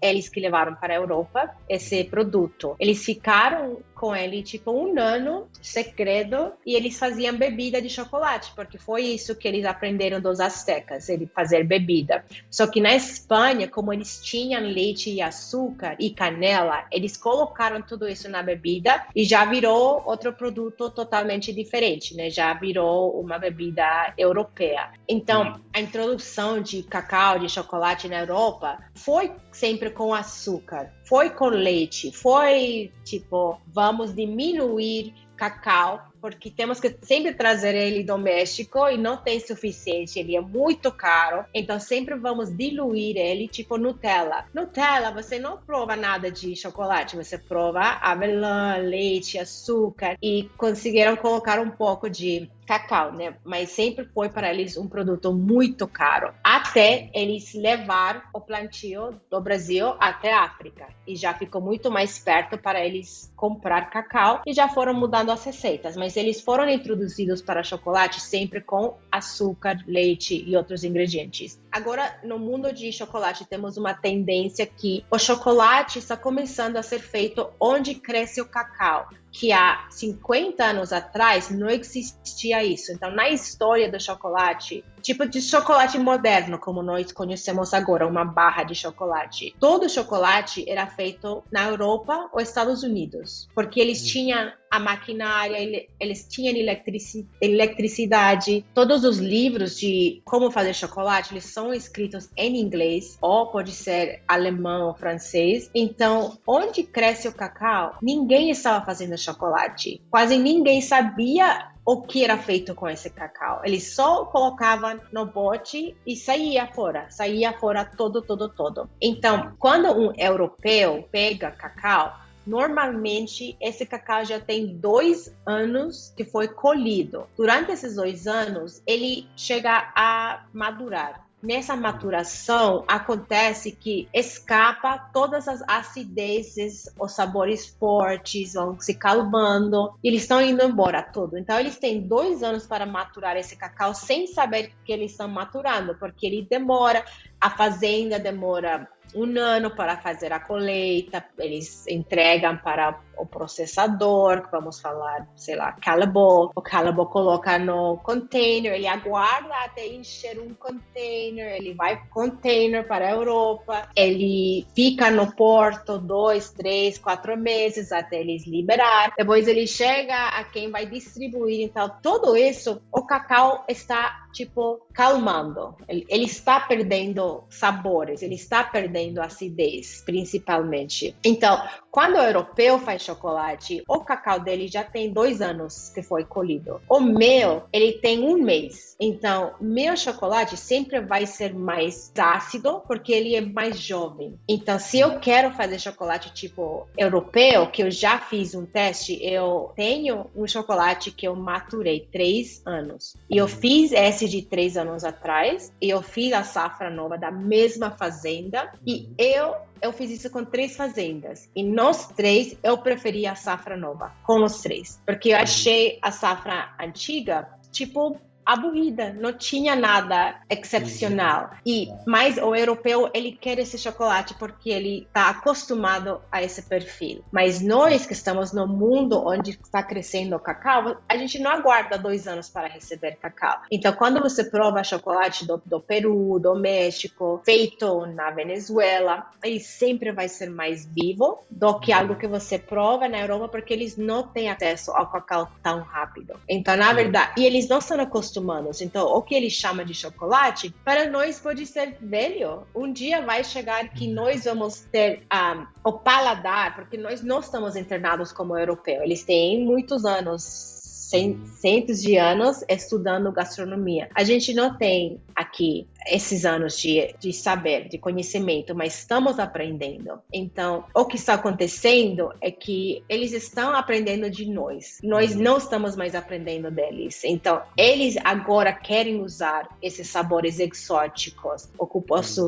eles que levaram para a Europa esse produto. Eles ficaram com ele tipo um ano, segredo, e eles faziam bebida de chocolate, porque foi isso que eles aprenderam dos Astecas, ele fazer bebida. Só que na Espanha, como eles tinham leite e açúcar e canela, eles colocaram tudo isso na bebida e já virou outro produto totalmente diferente, né? Já virou uma bebida europeia. Então, a introdução de cacau, de chocolate na Europa, foi sempre com açúcar, foi com leite, foi tipo, vamos diminuir cacau, porque temos que sempre trazer ele do México e não tem suficiente, ele é muito caro, então sempre vamos diluir ele, tipo Nutella. Nutella, você não prova nada de chocolate, você prova avelã, leite, açúcar, e conseguiram colocar um pouco de cacau, né? Mas sempre foi para eles um produto muito caro, até eles levar o plantio do Brasil até a África, e já ficou muito mais perto para eles comprar cacau, e já foram mudando as receitas, mas eles foram introduzidos para chocolate sempre com açúcar, leite e outros ingredientes. Agora, no mundo de chocolate, temos uma tendência que o chocolate está começando a ser feito onde cresce o cacau, que há 50 anos atrás não existia isso. Então, na história do chocolate, tipo de chocolate moderno, como nós conhecemos agora, uma barra de chocolate. Todo chocolate era feito na Europa ou Estados Unidos, porque eles tinham a maquinária, eles tinham eletricidade. Todos os livros de como fazer chocolate, eles são escritos em inglês, ou pode ser alemão ou francês. Então, onde cresce o cacau, ninguém estava fazendo chocolate. Quase ninguém sabia o que era feito com esse cacau. Eles só colocavam no bote e saía fora todo. Então, quando um europeu pega cacau, normalmente esse cacau já tem 2 anos que foi colhido. Durante esses 2 anos, ele chega a madurar. Nessa maturação, acontece que escapa todas as acidezes, os sabores fortes vão se calmando, e eles estão indo embora tudo. Então, eles têm 2 anos para maturar esse cacau sem saber que eles estão maturando, porque ele demora, a fazenda demora 1 ano para fazer a colheita, eles entregam para o processador, que vamos falar, calabô. O calabô coloca no container, ele aguarda até encher um container, ele vai container para a Europa, ele fica no porto 2, 3, 4 meses até eles liberar. Depois ele chega a quem vai distribuir. Então, tudo isso, o cacau está, calmando. Ele está perdendo sabores, ele está perdendo acidez, principalmente. Então, quando o europeu faz chocolate, o cacau dele já tem 2 anos que foi colhido. O meu, ele tem 1 mês. Então, meu chocolate sempre vai ser mais ácido, porque ele é mais jovem. Então, se eu quero fazer chocolate europeu, que eu já fiz um teste, eu tenho um chocolate que eu maturei 3 anos. E eu fiz esse de 3 anos atrás, e eu fiz a safra nova da mesma fazenda, e eu fiz isso com 3 fazendas. E nos 3, eu preferi a safra nova, com os 3. Porque eu achei a safra antiga, aburrida, não tinha nada excepcional. Mas o europeu, ele quer esse chocolate porque ele está acostumado a esse perfil. Mas nós que estamos no mundo onde está crescendo o cacau, a gente não aguarda 2 anos para receber cacau. Então, quando você prova chocolate do Peru, do México, feito na Venezuela, ele sempre vai ser mais vivo do que algo que você prova na Europa, porque eles não têm acesso ao cacau tão rápido. Então, na verdade, e eles não são acostumados. Então, o que ele chama de chocolate, para nós pode ser velho. Um dia vai chegar que nós vamos ter o paladar, porque nós não estamos internados como europeu. Eles têm muitos anos, centos de anos estudando gastronomia. A gente não tem aqui esses anos de saber, de conhecimento, mas estamos aprendendo. Então, o que está acontecendo é que eles estão aprendendo de nós. Nós não estamos mais aprendendo deles. Então, eles agora querem usar esses sabores exóticos.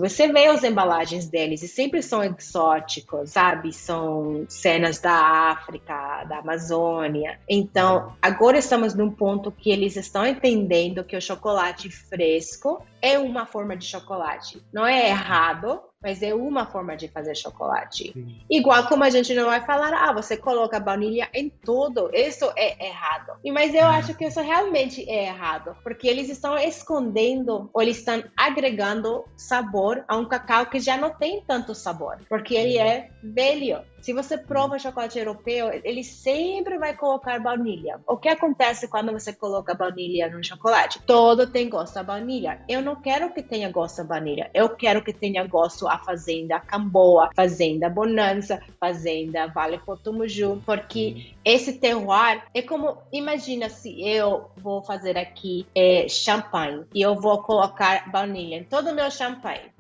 Você vê as embalagens deles e sempre são exóticos, sabe? São cenas da África, da Amazônia. Então, agora estamos num ponto que eles estão entendendo que o chocolate fresco é uma forma de chocolate. Não é errado, mas é uma forma de fazer chocolate. Sim. Igual como a gente não vai falar, você coloca baunilha em tudo, isso é errado. Mas eu acho que isso realmente é errado, porque eles estão escondendo, ou eles estão agregando sabor a um cacau que já não tem tanto sabor, porque ele é velho. Se você prova chocolate europeu, ele sempre vai colocar baunilha. O que acontece quando você coloca baunilha no chocolate? Todo tem gosto a baunilha. Eu não quero que tenha gosto a baunilha, eu quero que tenha gosto a Fazenda Camboa, Fazenda Bonanza, Fazenda Vale Potumuju, porque esse terroir é como, imagina se eu vou fazer aqui champanhe e eu vou colocar baunilha em todo o meu champanhe.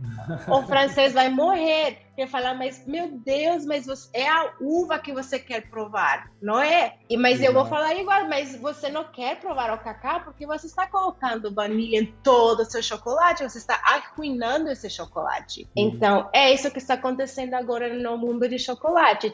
O francês vai morrer e falar, mas meu Deus, mas é a uva que você quer provar, não é? Mas eu vou falar igual, mas você não quer provar o cacau porque você está colocando baunilha em todo o seu chocolate, você está arruinando esse chocolate. Então, é isso que está acontecendo agora no mundo de chocolate,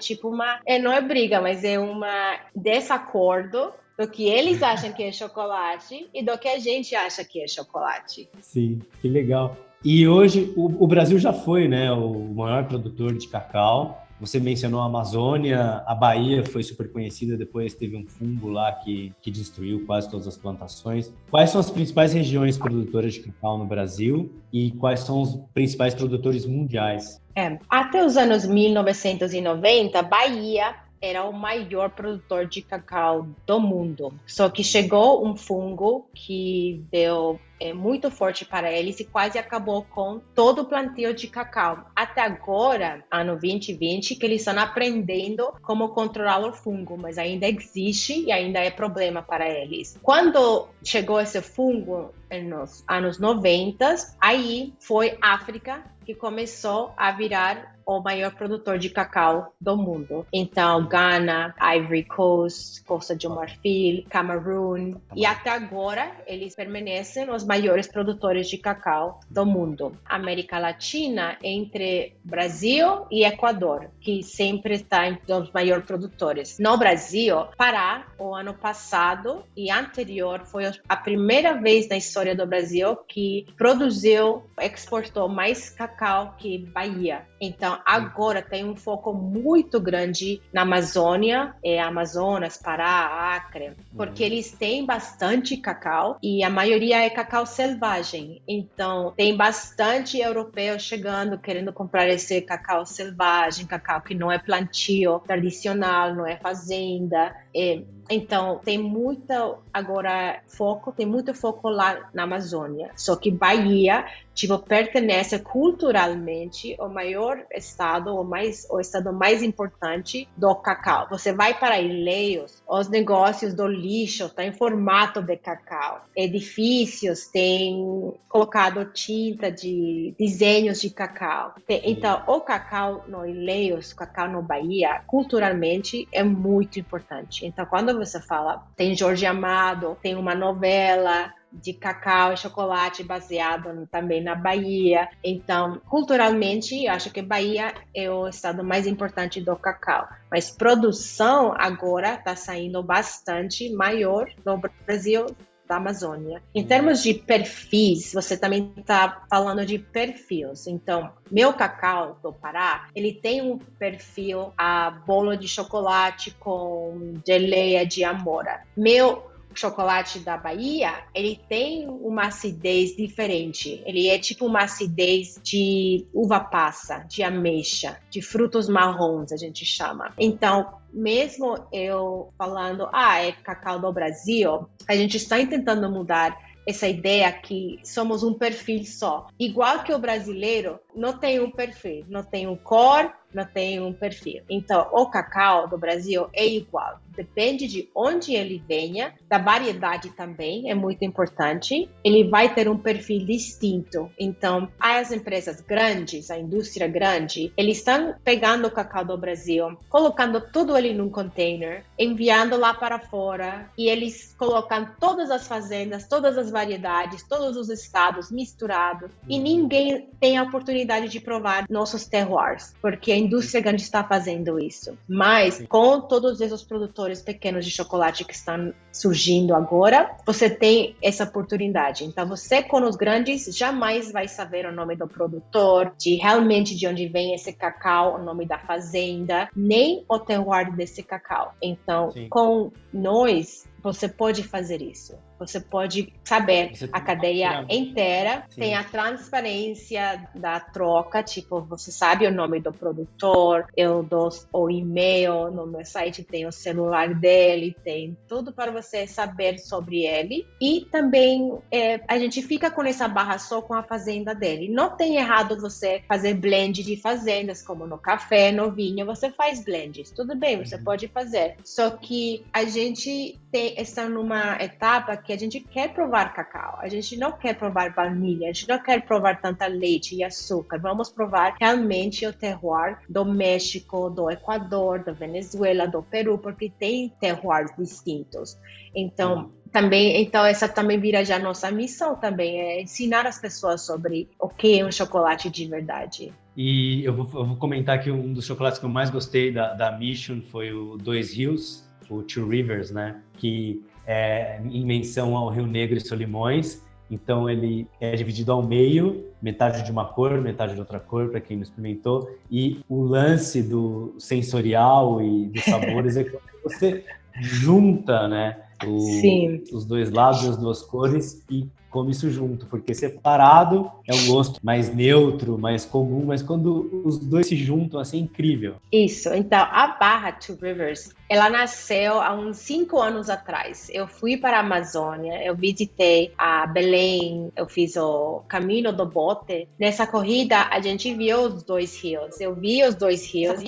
não é briga, mas é uma desacordo do que eles acham que é chocolate e do que a gente acha que é chocolate. Sim, que legal. E hoje o Brasil já foi, né, o maior produtor de cacau. Você mencionou a Amazônia, a Bahia foi super conhecida, depois teve um fungo lá que destruiu quase todas as plantações. Quais são as principais regiões produtoras de cacau no Brasil e quais são os principais produtores mundiais? Até os anos 1990, Bahia era o maior produtor de cacau do mundo. Só que chegou um fungo que deu muito forte para eles e quase acabou com todo o plantio de cacau. Até agora, ano 2020, que eles estão aprendendo como controlar o fungo, mas ainda existe e ainda é problema para eles. Quando chegou esse fungo, nos anos 90, aí foi a África que começou a virar o maior produtor de cacau do mundo. Então, Ghana, Ivory Coast, Costa de Marfim, Camerún. E até agora, eles permanecem os maiores produtores de cacau do mundo. América Latina, entre Brasil e Equador, que sempre está entre os maiores produtores. No Brasil, Pará, o ano passado e anterior, foi a primeira vez na história do Brasil que produziu, exportou mais cacau que Bahia. Então, agora tem um foco muito grande na Amazônia, Amazonas, Pará, Acre, porque eles têm bastante cacau e a maioria é cacau selvagem. Então, tem bastante europeu chegando, querendo comprar esse cacau selvagem, cacau que não é plantio tradicional, não é fazenda. Então, tem muito agora foco, tem muito foco lá na Amazônia. Só que Bahia, tipo, pertence culturalmente ao maior estado, o estado mais importante do cacau. Você vai para Ilhéus, os negócios do lixo estão em formato de cacau. Edifícios têm colocado tinta de desenhos de cacau. Então, o cacau no Ilhéus, o cacau no Bahia, culturalmente é muito importante. Então, quando você fala, tem Jorge Amado, tem uma novela de cacau e chocolate baseado também na Bahia. Então, culturalmente, eu acho que Bahia é o estado mais importante do cacau. Mas produção agora está saindo bastante maior no Brasil da Amazônia. Em termos de perfis, você também está falando de perfis. Então, meu cacau do Pará, ele tem um perfil a bolo de chocolate com geleia de amora. Meu chocolate da Bahia, ele tem uma acidez diferente. Ele é tipo uma acidez de uva passa, de ameixa, de frutos marrons, a gente chama. Então, mesmo eu falando, é cacau do Brasil, a gente está tentando mudar essa ideia que somos um perfil só. Igual que o brasileiro, não tem um perfil, não tem um cor, não tem um perfil. Então, o cacau do Brasil é igual. Depende de onde ele venha, da variedade também, é muito importante. Ele vai ter um perfil distinto. Então, as empresas grandes, a indústria grande, eles estão pegando o cacau do Brasil, colocando tudo ele num container, enviando lá para fora, e eles colocam todas as fazendas, todas as variedades, todos os estados misturados, e ninguém tem a oportunidade de provar nossos terroirs, porque a indústria grande está fazendo isso. Mas, com todos esses produtores pequenos de chocolate que estão surgindo agora, você tem essa oportunidade. Então, você com os grandes jamais vai saber o nome do produtor, de realmente de onde vem esse cacau, o nome da fazenda, nem o terroir desse cacau. Então, sim, com nós, você pode fazer isso. Você pode saber a cadeia inteira, sim, tem a transparência da troca, tipo, você sabe o nome do produtor, eu dou o e-mail, no meu site tem o celular dele, tem tudo para você saber sobre ele. E também a gente fica com essa barra só com a fazenda dele. Não tem errado você fazer blend de fazendas, como no café, no vinho, você faz blends, tudo bem, você pode fazer. Só que a gente está numa etapa que a gente quer provar cacau, a gente não quer provar baunilha, a gente não quer provar tanta leite e açúcar, vamos provar realmente o terroir do México, do Equador, da Venezuela, do Peru, porque tem terroirs distintos. Então, Então, essa também vira já nossa missão também, é ensinar as pessoas sobre o que é um chocolate de verdade. E eu vou comentar que um dos chocolates que eu mais gostei da Mission foi o Dois Rios, o Two Rivers, né? Que é em menção ao Rio Negro e Solimões. Então, ele é dividido ao meio, metade de uma cor, metade de outra cor, para quem não experimentou. E o lance do sensorial e dos sabores é que você junta, né? os dois lados, as duas cores, e come isso junto, porque separado é um gosto mais neutro, mais comum, mas quando os dois se juntam, assim, é incrível. Isso, então, a Barra Two Rivers, ela nasceu há uns 5 anos atrás. Eu fui para a Amazônia, eu visitei a Belém, eu fiz o Caminho do Bote. Nessa corrida, a gente viu os dois rios, eu vi os dois rios,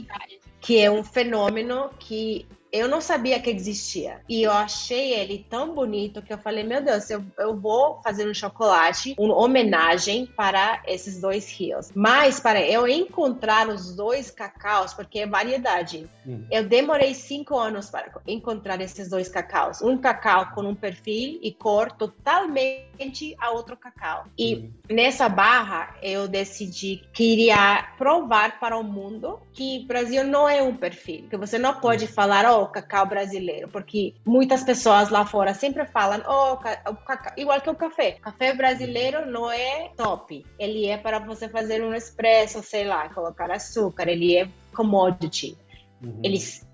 que é um fenômeno que eu não sabia que existia. E eu achei ele tão bonito que eu falei, meu Deus, eu vou fazer um chocolate, uma homenagem para esses dois rios. Mas para eu encontrar os dois cacaus, porque é variedade, eu demorei 5 anos para encontrar esses dois cacaus. Um cacau com um perfil e cor totalmente a outro cacau. E nessa barra, eu decidi que iria provar para o mundo que o Brasil não é um perfil, que você não pode falar, o cacau brasileiro, porque muitas pessoas lá fora sempre falam, o cacau, igual que o café. Café brasileiro não é top, ele é para você fazer um expresso, sei lá, colocar açúcar, ele é commodity.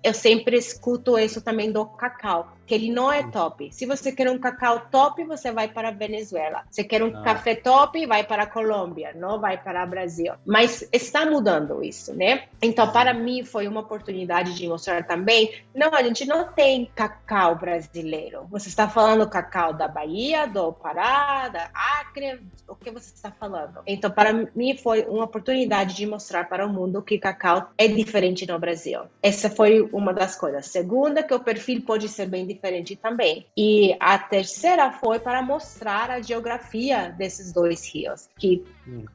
Eu sempre escuto isso também do cacau, que ele não é top. Se você quer um cacau top, você vai para a Venezuela. Se quer um café top, vai para a Colômbia, não vai para o Brasil. Mas está mudando isso, né? Então, para mim, foi uma oportunidade de mostrar também, não, a gente não tem cacau brasileiro. Você está falando cacau da Bahia, do Pará, da Acre, o que você está falando? Então, para mim, foi uma oportunidade de mostrar para o mundo que cacau é diferente no Brasil. Essa foi uma das coisas. Segunda, que o perfil pode ser bem diferente também. E a terceira foi para mostrar a geografia desses dois rios, que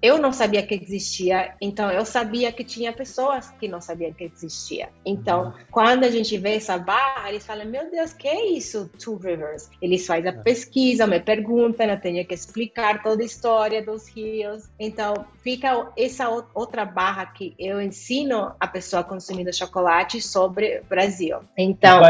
eu não sabia que existia, então eu sabia que tinha pessoas que não sabiam que existia. Então, quando a gente vê essa barra, eles falam, meu Deus, que é isso, Two Rivers? Eles fazem a pesquisa, me perguntam, eu tenho que explicar toda a história dos rios. Então, fica essa outra barra que eu ensino a pessoa consumindo chocolate sobre Brasil. Então,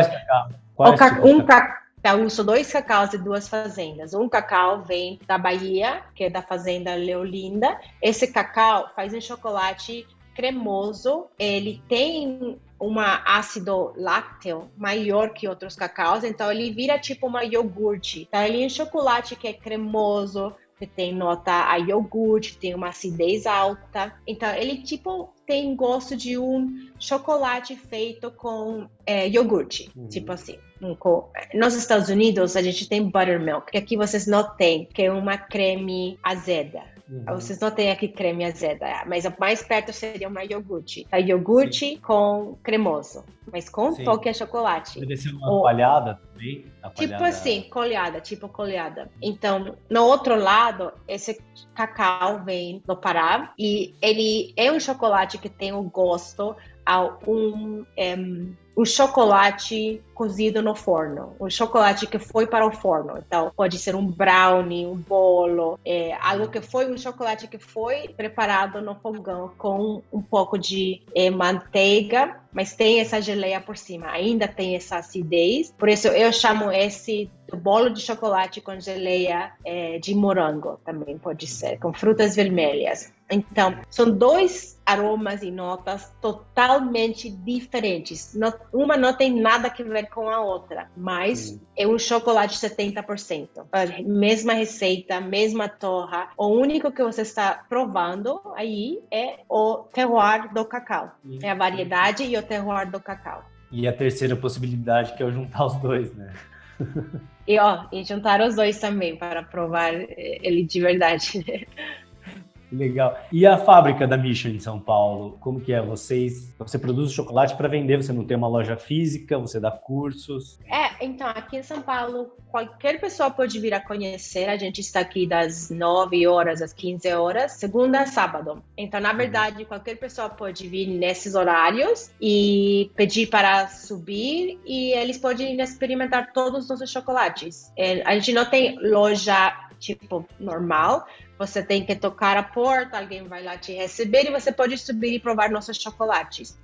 eu uso 2 cacaus de 2 fazendas. Um cacau vem da Bahia, que é da fazenda Leolinda. Esse cacau faz um chocolate cremoso. Ele tem um ácido lácteo maior que outros cacaus, então ele vira tipo uma iogurte. Então ele é um chocolate que é cremoso, que tem nota a iogurte, tem uma acidez alta. Então ele tipo tem gosto de um chocolate feito com iogurte, tipo assim. Nos Estados Unidos, a gente tem buttermilk, que aqui vocês não têm, que é uma creme azeda. Vocês não têm aqui creme azeda, mas mais perto seria uma iogurte. A iogurte com cremoso, mas com um toque a chocolate. Deve ser uma palhada também? Tipo assim, colhada, tipo colhada. Então, no outro lado, esse cacau vem do Pará e ele é um chocolate que tem o gosto a um chocolate cozido no forno, um chocolate que foi para o forno. Então, pode ser um brownie, um bolo, algo que foi um chocolate que foi preparado no fogão com um pouco de manteiga, mas tem essa geleia por cima, ainda tem essa acidez. Por isso, eu chamo esse bolo de chocolate com geleia de morango, também pode ser, com frutas vermelhas. Então, são 2 aromas e notas totalmente diferentes. Uma não tem nada que ver com a outra, mas é um chocolate 70%. A mesma receita, mesma torra. O único que você está provando aí é o terroir do cacau. É a variedade e o terroir do cacau. E a terceira possibilidade, que é eu juntar os dois, né? E juntar os dois também, para provar ele de verdade. Legal. E a fábrica da Mission em São Paulo, como que é? Você produz o chocolate para vender, você não tem uma loja física, você dá cursos? Então, aqui em São Paulo, qualquer pessoa pode vir a conhecer. A gente está aqui das 9 horas às 15 horas, segunda a sábado. Então, na verdade, qualquer pessoa pode vir nesses horários e pedir para subir e eles podem experimentar todos os nossos chocolates. A gente não tem loja, tipo, normal, Você tem que tocar a porta, alguém vai lá te receber e você pode subir e provar nossos chocolates.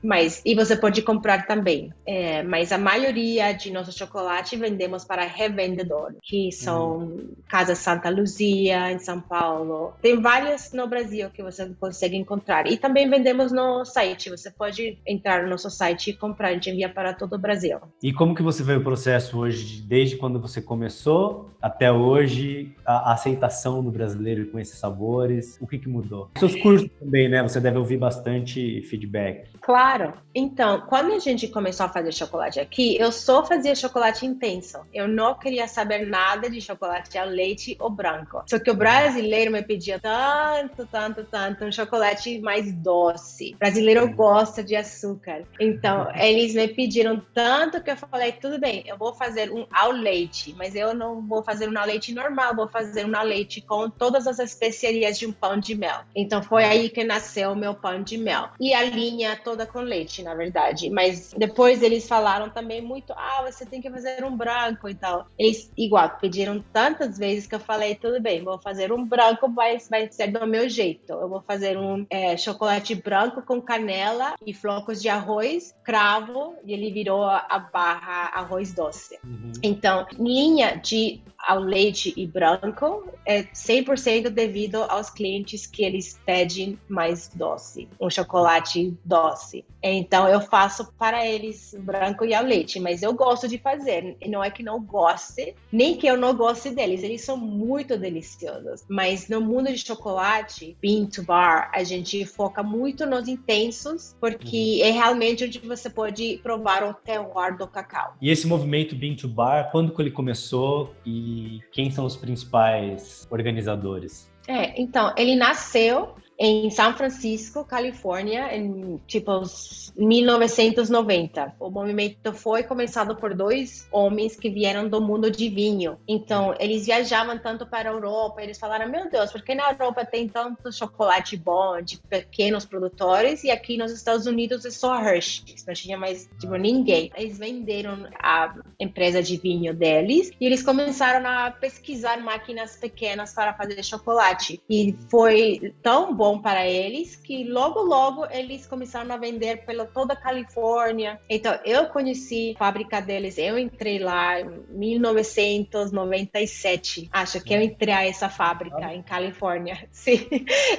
E você pode comprar também. Mas a maioria de nossos chocolates vendemos para revendedores, que são Casa Santa Luzia, em São Paulo. Tem várias no Brasil que você consegue encontrar. E também vendemos no site. Você pode entrar no nosso site e comprar. A gente envia para todo o Brasil. E como que você vê o processo hoje, desde quando você começou até hoje, a aceitação do brasileiro com esses sabores, o que que mudou? Seus cursos também, né? Você deve ouvir bastante feedback. Claro. Então, quando a gente começou a fazer chocolate aqui, eu só fazia chocolate intenso. Eu não queria saber nada de chocolate ao leite ou branco. Só que o brasileiro me pedia tanto um chocolate mais doce. O brasileiro gosta de açúcar. Então, eles me pediram tanto que eu falei, tudo bem, eu vou fazer um ao leite, mas eu não vou fazer um ao leite normal, vou fazer um ao leite com todas as especiarias de um pão de mel. Então foi aí que nasceu o meu pão de mel. E a linha toda com leite, na verdade. Mas depois eles falaram também muito, você tem que fazer um branco e tal. Eles, igual, pediram tantas vezes que eu falei, tudo bem, vou fazer um branco, mas vai ser do meu jeito. Eu vou fazer um chocolate branco com canela e flocos de arroz, cravo, e ele virou a barra arroz doce. Então, linha de ao leite e branco é 100% devido aos clientes que eles pedem mais doce, um chocolate doce. Então eu faço para eles branco e ao leite, mas eu gosto de fazer, não é que não goste, nem que eu não goste deles, eles são muito deliciosos. Mas no mundo de chocolate, bean to bar, a gente foca muito nos intensos, porque é realmente onde você pode provar o terroir do cacau. E esse movimento bean to bar, quando que ele começou e quem são os principais organizadores? Então, ele nasceu em San Francisco, Califórnia, em, tipo, 1990. O movimento foi começado por 2 homens que vieram do mundo de vinho. Então, eles viajavam tanto para a Europa, eles falaram, meu Deus, por que na Europa tem tanto chocolate bom de pequenos produtores e aqui nos Estados Unidos é só Hershey's, não tinha mais, ninguém. Eles venderam a empresa de vinho deles e eles começaram a pesquisar máquinas pequenas para fazer chocolate. E foi tão bom para eles que logo eles começaram a vender pela toda a Califórnia. Então eu conheci a fábrica deles, eu entrei lá em 1997, acho que eu entrei a essa fábrica em Califórnia. Sim,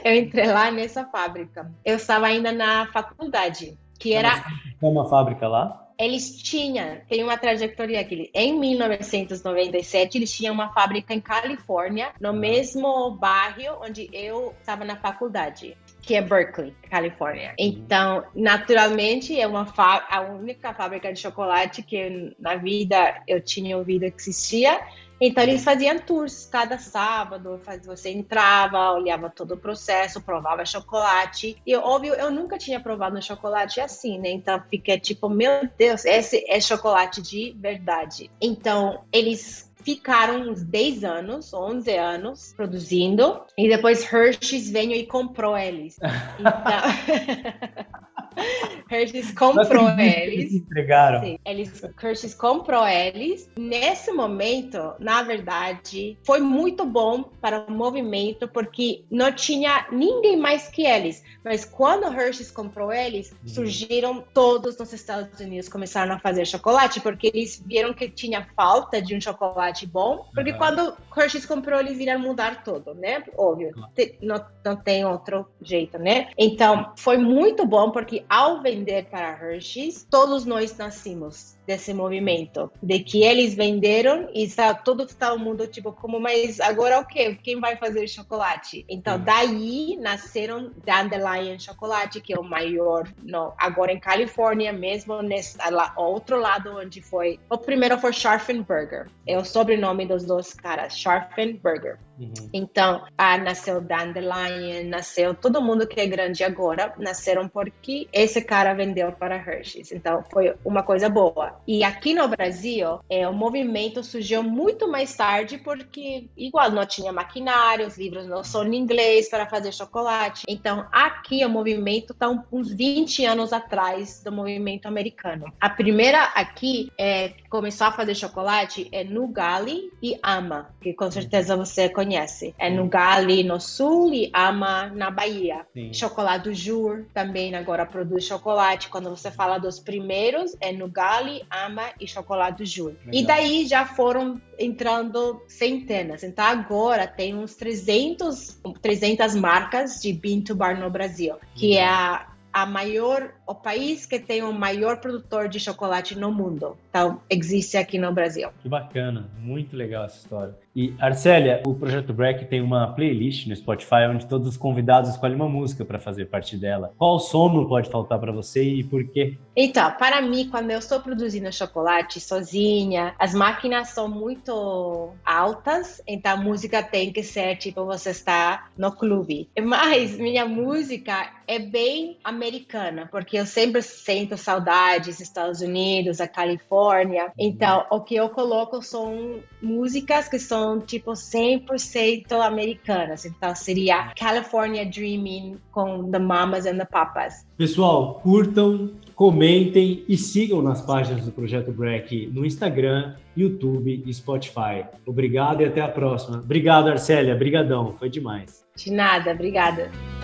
eu entrei lá nessa fábrica, eu estava ainda na faculdade, que era uma fábrica lá. Eles tinham, tem uma trajetória aqui, em 1997 eles tinham uma fábrica em Califórnia, no mesmo bairro onde eu estava na faculdade, que é Berkeley, Califórnia. Então, naturalmente, é a única fábrica de chocolate que na vida eu tinha ouvido que existia. Então, eles faziam tours cada sábado, você entrava, olhava todo o processo, provava chocolate. E, óbvio, eu nunca tinha provado um chocolate assim, né? Então, fiquei tipo, meu Deus, esse é chocolate de verdade. Então, eles ficaram uns 10 anos, 11 anos produzindo. E depois Hershey's veio e comprou eles. Então... Hershey's comprou eles. Entregaram. Sim, Hershey's comprou eles. Nesse momento, na verdade, foi muito bom para o movimento, porque não tinha ninguém mais que eles. Mas quando Hershey's comprou eles, surgiram todos nos Estados Unidos, começaram a fazer chocolate, porque eles viram que tinha falta de um chocolate bom. Porque quando Hershey's comprou, eles viraram mudar tudo, né? Óbvio, não tem outro jeito, né? Então, foi muito bom, porque ao vender para Hershey's, todos nós nascemos desse movimento, de que eles venderam e todo mundo tipo, como, mas agora o quê? Quem vai fazer chocolate? Então, daí nasceram Dandelion Chocolate, que é o maior, agora em Califórnia, mesmo nesse outro lado onde foi. O primeiro foi Scharffen Berger, é o sobrenome dos 2 caras, Scharffen Berger. Então, nasceu Dandelion, nasceu todo mundo que é grande agora, nasceram porque esse cara vendeu para Hershey's. Então, foi uma coisa boa. E aqui no Brasil, o movimento surgiu muito mais tarde, porque igual não tinha maquinário, os livros não são em inglês para fazer chocolate. Então, aqui o movimento está uns 20 anos atrás do movimento americano. A primeira aqui que começou a fazer chocolate é Nugali e Ama, que com certeza você conhece. É Nugali no sul e Ama na Bahia. Sim. Chocolate Jour também agora produz chocolate. Quando você fala dos primeiros, é Nugali, Ama e Chocolate Jour. Legal. E daí já foram entrando centenas. Então agora tem uns 300 marcas de bean to bar no Brasil, que é a maior, o país que tem o maior produtor de chocolate no mundo. Então, existe aqui no Brasil. Que bacana, muito legal essa história. E, Arcélia, o Projeto Break tem uma playlist no Spotify onde todos os convidados escolhem uma música para fazer parte dela. Qual som não pode faltar para você e por quê? Então, para mim, quando eu estou produzindo chocolate sozinha, as máquinas são muito altas, então a música tem que ser tipo você está no clube. Mas minha música é bem americana, porque eu sempre sinto saudades dos Estados Unidos, da Califórnia. Então, o que eu coloco são músicas que são tipo 100% americanas. Então seria California Dreaming com The Mamas and the Papas. Pessoal, curtam, comentem e sigam nas páginas do Projeto Break no Instagram, YouTube e Spotify. Obrigado e até a próxima. Obrigado, Arcélia. Brigadão. Foi demais. De nada. Obrigada.